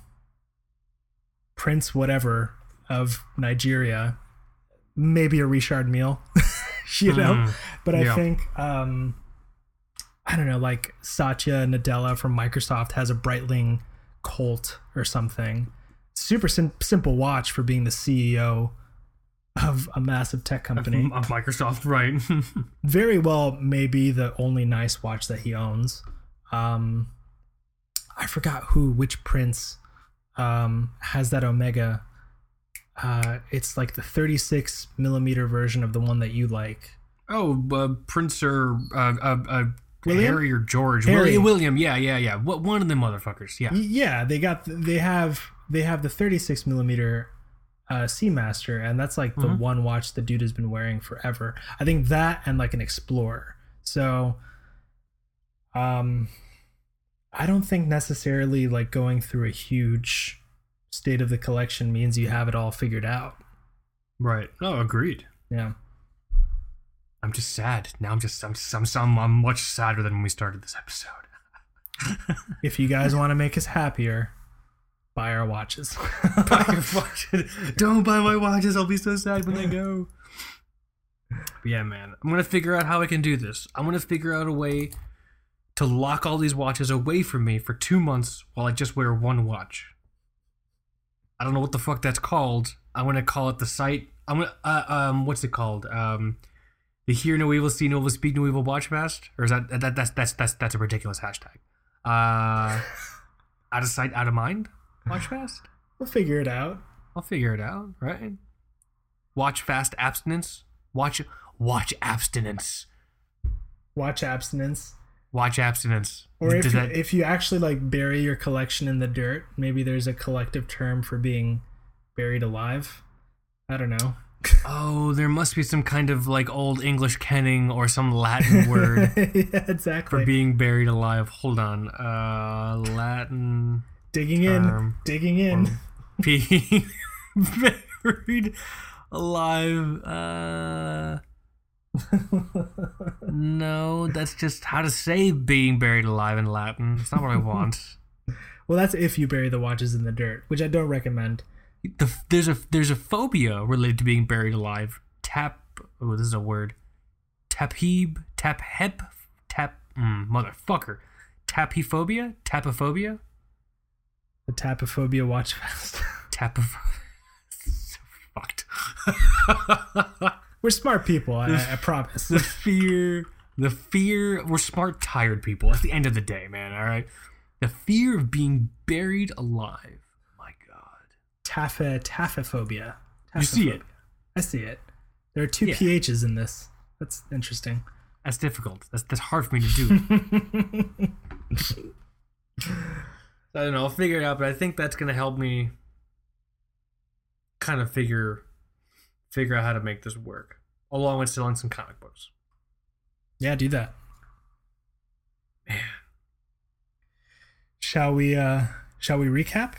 Prince whatever of Nigeria, maybe a Richard Mille, you know? Mm. But I yeah. think, um, I don't know, like Satya Nadella from Microsoft has a Breitling Colt or something. Super sim- simple watch for being the C E O of a massive tech company. Of, of Microsoft, right. Very well, maybe the only nice watch that he owns. Um, I forgot who, which prince um, has that Omega. Uh, it's like the thirty-six millimeter version of the one that you like. Oh, uh, Prince or... Uh, uh, uh, William? Harry or George? Harry. William, yeah, yeah, yeah. What one of them motherfuckers? Yeah, yeah. They got, they have, they have the thirty-six millimeter uh, Seamaster, and that's like mm-hmm. the one watch the dude has been wearing forever. I think that and like an Explorer. So, um, I don't think necessarily like going through a huge state of the collection means you have it all figured out. Right. No, agreed. Yeah. I'm just sad. Now I'm just, I'm, I'm, I'm, I'm much sadder than when we started this episode. If you guys want to make us happier, buy our watches. Buy your watches. Don't buy my watches. I'll be so sad when they go. But yeah, man. I'm going to figure out how I can do this. I'm going to figure out a way to lock all these watches away from me for two months while I just wear one watch. I don't know what the fuck that's called. I'm going to call it the site. I'm going to, uh, um, what's it called? Um, The hear no evil, see no evil, speak no evil watch past? Or is that, that that's that's that's that's a ridiculous hashtag? Uh, out of sight, out of mind. Watch fast. We'll figure it out. I'll figure it out, right? Watch fast abstinence. Watch watch abstinence. Watch abstinence. Watch abstinence. Or if you, if you actually like bury your collection in the dirt, maybe there's a collective term for being buried alive. I don't know. Oh, there must be some kind of like old English kenning or some Latin word yeah, exactly. for being buried alive. Hold on. Uh, Latin. Digging in. Digging in. Being buried alive. Uh, no, that's just how to say being buried alive in Latin. It's not what I want. Well, that's if you bury the watches in the dirt, which I don't recommend. The, there's a there's a phobia related to being buried alive. Tap oh this is a word. Tapheb tap hep tap mm, motherfucker. Taphophobia? Tapophobia? The tapophobia watch fest. Tapophobia. So fucked. We're smart people, I, I promise. The fear the fear we're smart tired people at the end of the day, man, all right? The fear of being buried alive. Tapha, taphophobia. You see it. I see it. There are two yeah. P H's in this. That's interesting. That's difficult. That's that's hard for me to do. I don't know. I'll figure it out, but I think that's going to help me kind of figure figure out how to make this work, along with selling some comic books. Yeah, do that. Man. Shall we? Uh, shall we recap?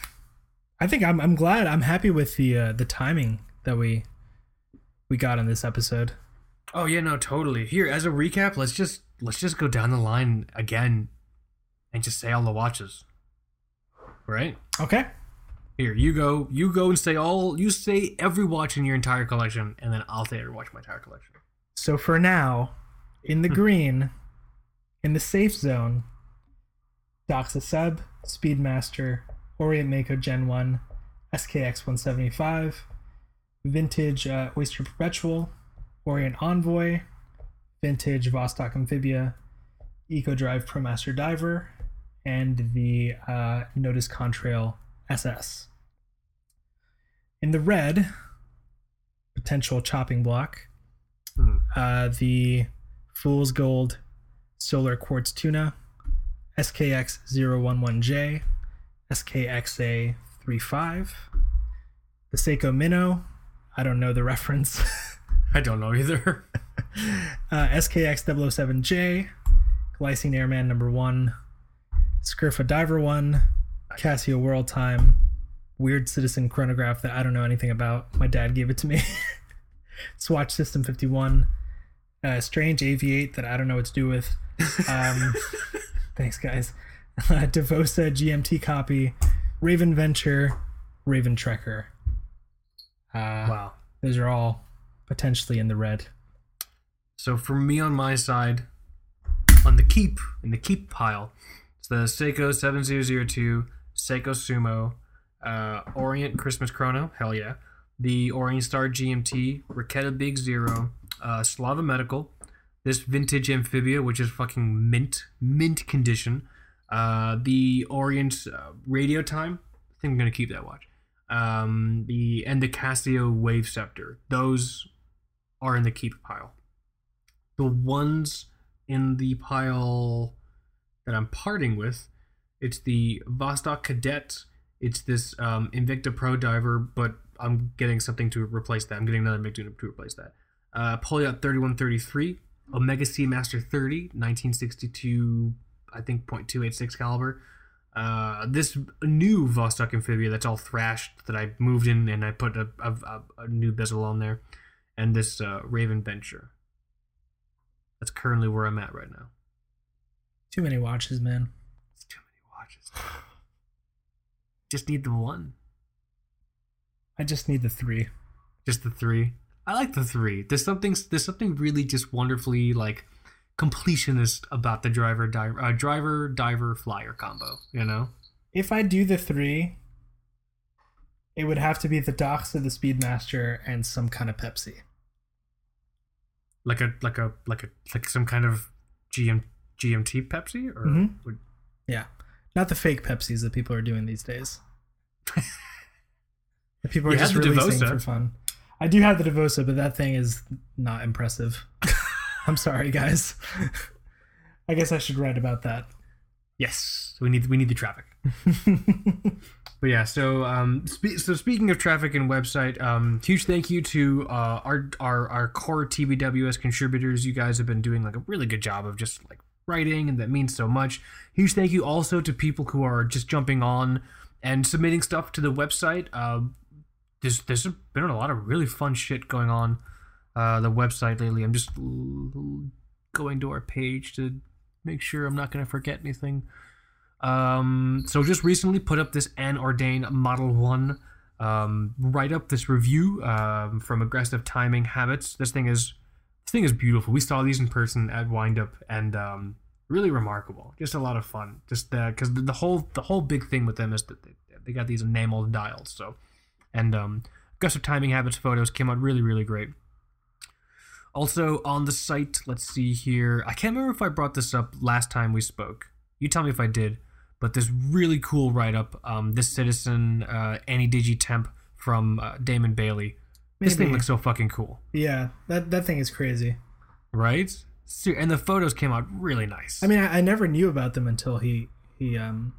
I think I'm I'm glad I'm happy with the uh, the timing that we we got on this episode. Oh yeah, no, totally. Here, as a recap, let's just let's just go down the line again and just say all the watches. Right? Okay. Here, you go you go and say all you say every watch in your entire collection, and then I'll say every watch in my entire collection. So for now, in the green, in the safe zone, Doxa Sub, Speedmaster, Orient Mako Gen one, S K X one seventy-five, Vintage uh, Oyster Perpetual, Orient Envoy, Vintage Vostok Amphibia, EcoDrive ProMaster Diver, and the uh, Notice Contrail S S. In the red, potential chopping block, hmm. uh, the Fool's Gold Solar Quartz Tuna, S K X zero eleven J, S K X A thirty-five, the Seiko Minnow, I don't know the reference. I don't know either. uh, S K X double oh seven J, Glycine Airman number one, Scurfa Diver one, Casio World Time, Weird Citizen Chronograph that I don't know anything about. My dad gave it to me. Swatch System fifty-one, uh, Strange A V eight that I don't know what to do with. Um, thanks, guys. Uh, Davosa G M T copy, Raven Venture, Raven Trekker. Uh, wow. Those are all potentially in the red. So for me on my side, on the keep, in the keep pile, it's the Seiko seven thousand two, Seiko Sumo, uh, Orient Christmas Chrono, hell yeah, the Orient Star G M T, Raketa Big Zero, uh, Slava Medical, this vintage Amphibia, which is fucking mint, mint condition, Uh, the Orient uh, Radio Time, I think I'm going to keep that watch. Um, the and the Casio Wave Scepter. Those are in the keep pile. The ones in the pile that I'm parting with, it's the Vostok Cadet. It's this um, Invicta Pro Diver, but I'm getting something to replace that. I'm getting another Invicta to replace that. Uh, Polyot thirty-one thirty-three, Omega Seamaster thirty, nineteen sixty-two... I think point two eight six caliber. Uh, this new Vostok Amphibia that's all thrashed that I moved in and I put a, a, a new bezel on there. And this uh, Raven Venture. That's currently where I'm at right now. Too many watches, man. It's too many watches. Just need the one. I just need the three. Just the three. I like the three. There's something. There's something really just wonderfully like. Completionist about the driver diver uh, driver diver flyer combo, you know. If I do the three, it would have to be the Doxa, the Speedmaster, and some kind of Pepsi. Like a like a like a like some kind of G M G M T Pepsi, or mm-hmm. would... yeah, not the fake Pepsis that people are doing these days. The people are you just releasing Devosa. For fun. I do have the Davosa, but that thing is not impressive. I'm sorry, guys. I guess I should write about that. Yes, we need we need the traffic. But yeah, so um, spe- so speaking of traffic and website, um, huge thank you to uh, our our our core T B W S contributors. You guys have been doing like a really good job of just like writing, and that means so much. Huge thank you also to people who are just jumping on and submitting stuff to the website. Uh, there's there's been a lot of really fun shit going on uh, the website lately. I'm just going to our page to make sure I'm not going to forget anything. Um, so just recently put up this Anordain Model one um, write up, this review um, from Aggressive Timing Habits. This thing is this thing is beautiful. We saw these in person at Windup, and um, really remarkable. Just a lot of fun. Just because the, the whole the whole big thing with them is that they, they got these enameled dials. So and um, Aggressive Timing Habits photos came out really really great. Also on the site, let's see here. I can't remember if I brought this up last time we spoke. You tell me if I did. But this really cool write-up, um, this Citizen uh, Annie Digi Temp from uh, Damon Bailey. Maybe. This thing looks so fucking cool. Yeah, that that thing is crazy. Right? And the photos came out really nice. I mean, I, I never knew about them until he he um,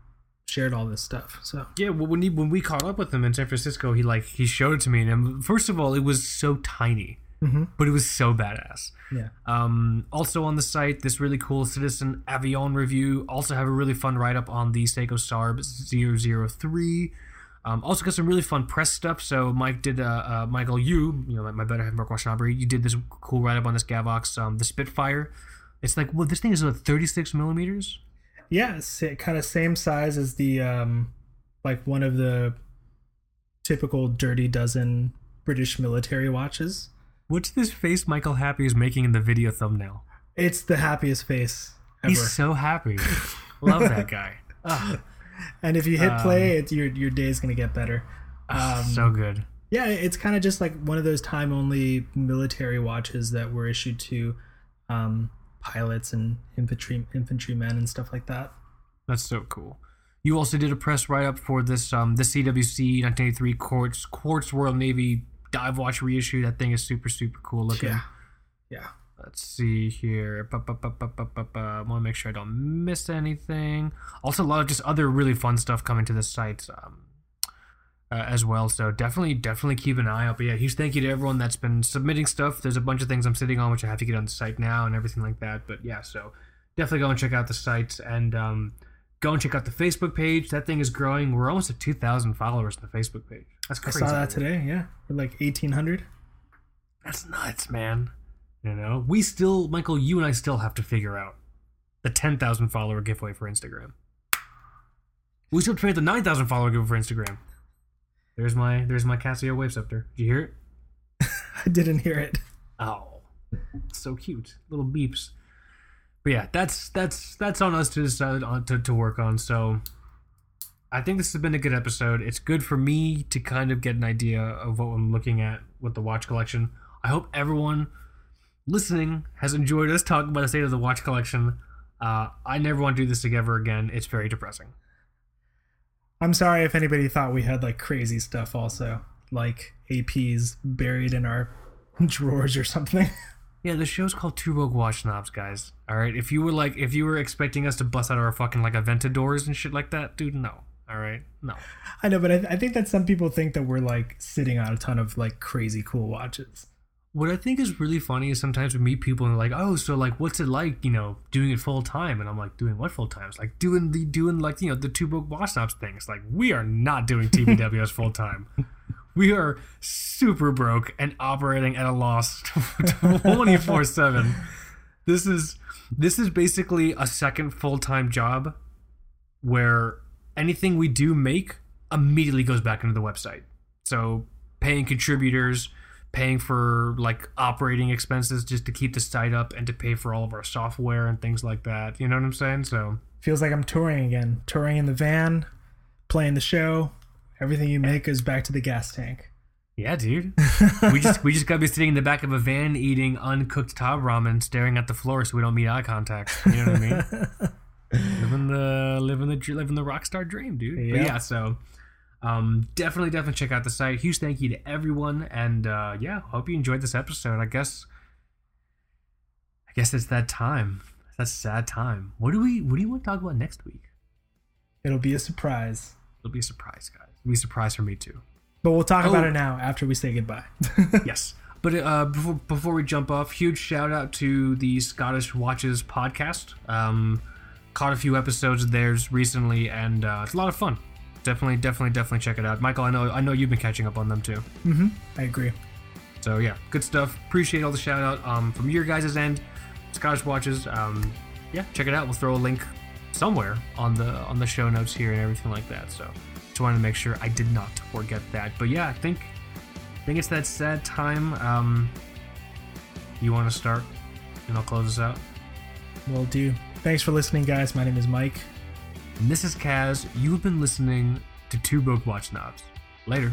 shared all this stuff. So yeah, well, when he, when we caught up with him in San Francisco, he like he showed it to me, and first of all, it was so tiny, mm-hmm. but it was so badass. Yeah. Um, also on the site, this really cool Citizen Avion review. Also have a really fun write-up on the Seiko Sarb zero zero three. Um, also got some really fun press stuff. So Mike did, uh, uh, Michael, you, you know, my, my better half, Mark Washnabry, you did this cool write-up on this Gavox, um, the Spitfire. It's like, well, this thing is like thirty-six millimeters? Yeah, it's kind of same size as the, um, like one of the typical Dirty Dozen British military watches. What's this face Michael Happy is making in the video thumbnail? It's the happiest face ever. He's so happy. Love that guy. Ugh. And if you hit play, um, it, your your day's going to get better. Um, so good. Yeah, it's kind of just like one of those time-only military watches that were issued to um, pilots and infantry infantrymen and stuff like that. That's so cool. You also did a press write-up for this um, the C W C nineteen eighty-three Quartz, Quartz Royal Navy Dive Watch reissue. That thing is super super cool looking. Yeah. Yeah. Let's see here. I want to make sure I don't miss anything. Also a lot of just other really fun stuff coming to the site um, uh, as well. So definitely definitely keep an eye out. But yeah, huge thank you to everyone that's been submitting stuff. There's a bunch of things I'm sitting on which I have to get on the site now and everything like that. But yeah, so definitely go and check out the site, and um, go and check out the Facebook page. That thing is growing. We're almost at two thousand followers on the Facebook page. That's crazy. I saw that today, yeah. We're like eighteen hundred. That's nuts, man. You know, we still, Michael, you and I still have to figure out the ten thousand follower giveaway for Instagram. We still have to figure out the nine thousand follower giveaway for Instagram. There's my, there's my Casio Wave Scepter. Did you hear it? I didn't hear it. Oh, so cute. Little beeps. But yeah, that's that's that's on us to decide on, to to work on. So I think this has been a good episode. It's good for me to kind of get an idea of what I'm looking at with the watch collection. I hope everyone listening has enjoyed us talking about the state of the watch collection. Uh, I never want to do this ever again. It's very depressing. I'm sorry if anybody thought we had like crazy stuff also, like A Ps buried in our drawers or something. Yeah, the show's called Two Rogue Watch Snobs, guys. All right, if you were like, if you were expecting us to bust out our fucking like Aventadors and shit like that, dude, no. All right, no. I know, but I, th- I think that some people think that we're like sitting on a ton of like crazy cool watches. What I think is really funny is sometimes we meet people and they're like, oh, so like, what's it like, you know, doing it full time? And I'm like, doing what full time? It's like doing the doing like, you know, the Two Rogue Watch Snobs things. Like, we are not doing T B W S full time. We are super broke and operating at a loss twenty-four seven. This is this is basically a second full-time job where anything we do make immediately goes back into the website. So paying contributors, paying for like operating expenses just to keep the site up and to pay for all of our software and things like that. You know what I'm saying? So feels like I'm touring again, touring in the van, playing the show. Everything you make goes back to the gas tank. Yeah, dude. we just we just gotta be sitting in the back of a van eating uncooked Tab ramen, staring at the floor so we don't meet eye contact. You know what I mean? living the living the living the rock star dream, dude. Yeah. But yeah, so Um, definitely, definitely check out the site. Huge thank you to everyone, and uh, yeah, hope you enjoyed this episode. I guess, I guess it's that time. It's that sad time. What do we? What do you want to talk about next week? It'll be a surprise. It'll be a surprise, guys. It'll be a surprise for me too. But we'll talk oh. about it now after we say goodbye. Yes. But uh, before before we jump off, huge shout out to the Scottish Watches podcast. Um, caught a few episodes of theirs recently, and uh, it's a lot of fun. Definitely, definitely, definitely check it out, Michael. I know, I know you've been catching up on them too. Mm-hmm. I agree. So yeah, good stuff. Appreciate all the shout out um, from your guys' end. Scottish Watches. Um, yeah, check it out. We'll throw a link somewhere on the on the show notes here and everything like that. So just wanted to make sure I did not forget that. But yeah, I think. I think it's that sad time. Um, you want to start, and I'll close this out? Will do. Thanks for listening, guys. My name is Mike. And this is Kaz. You have been listening to Two Broke Watch Knobs. Later.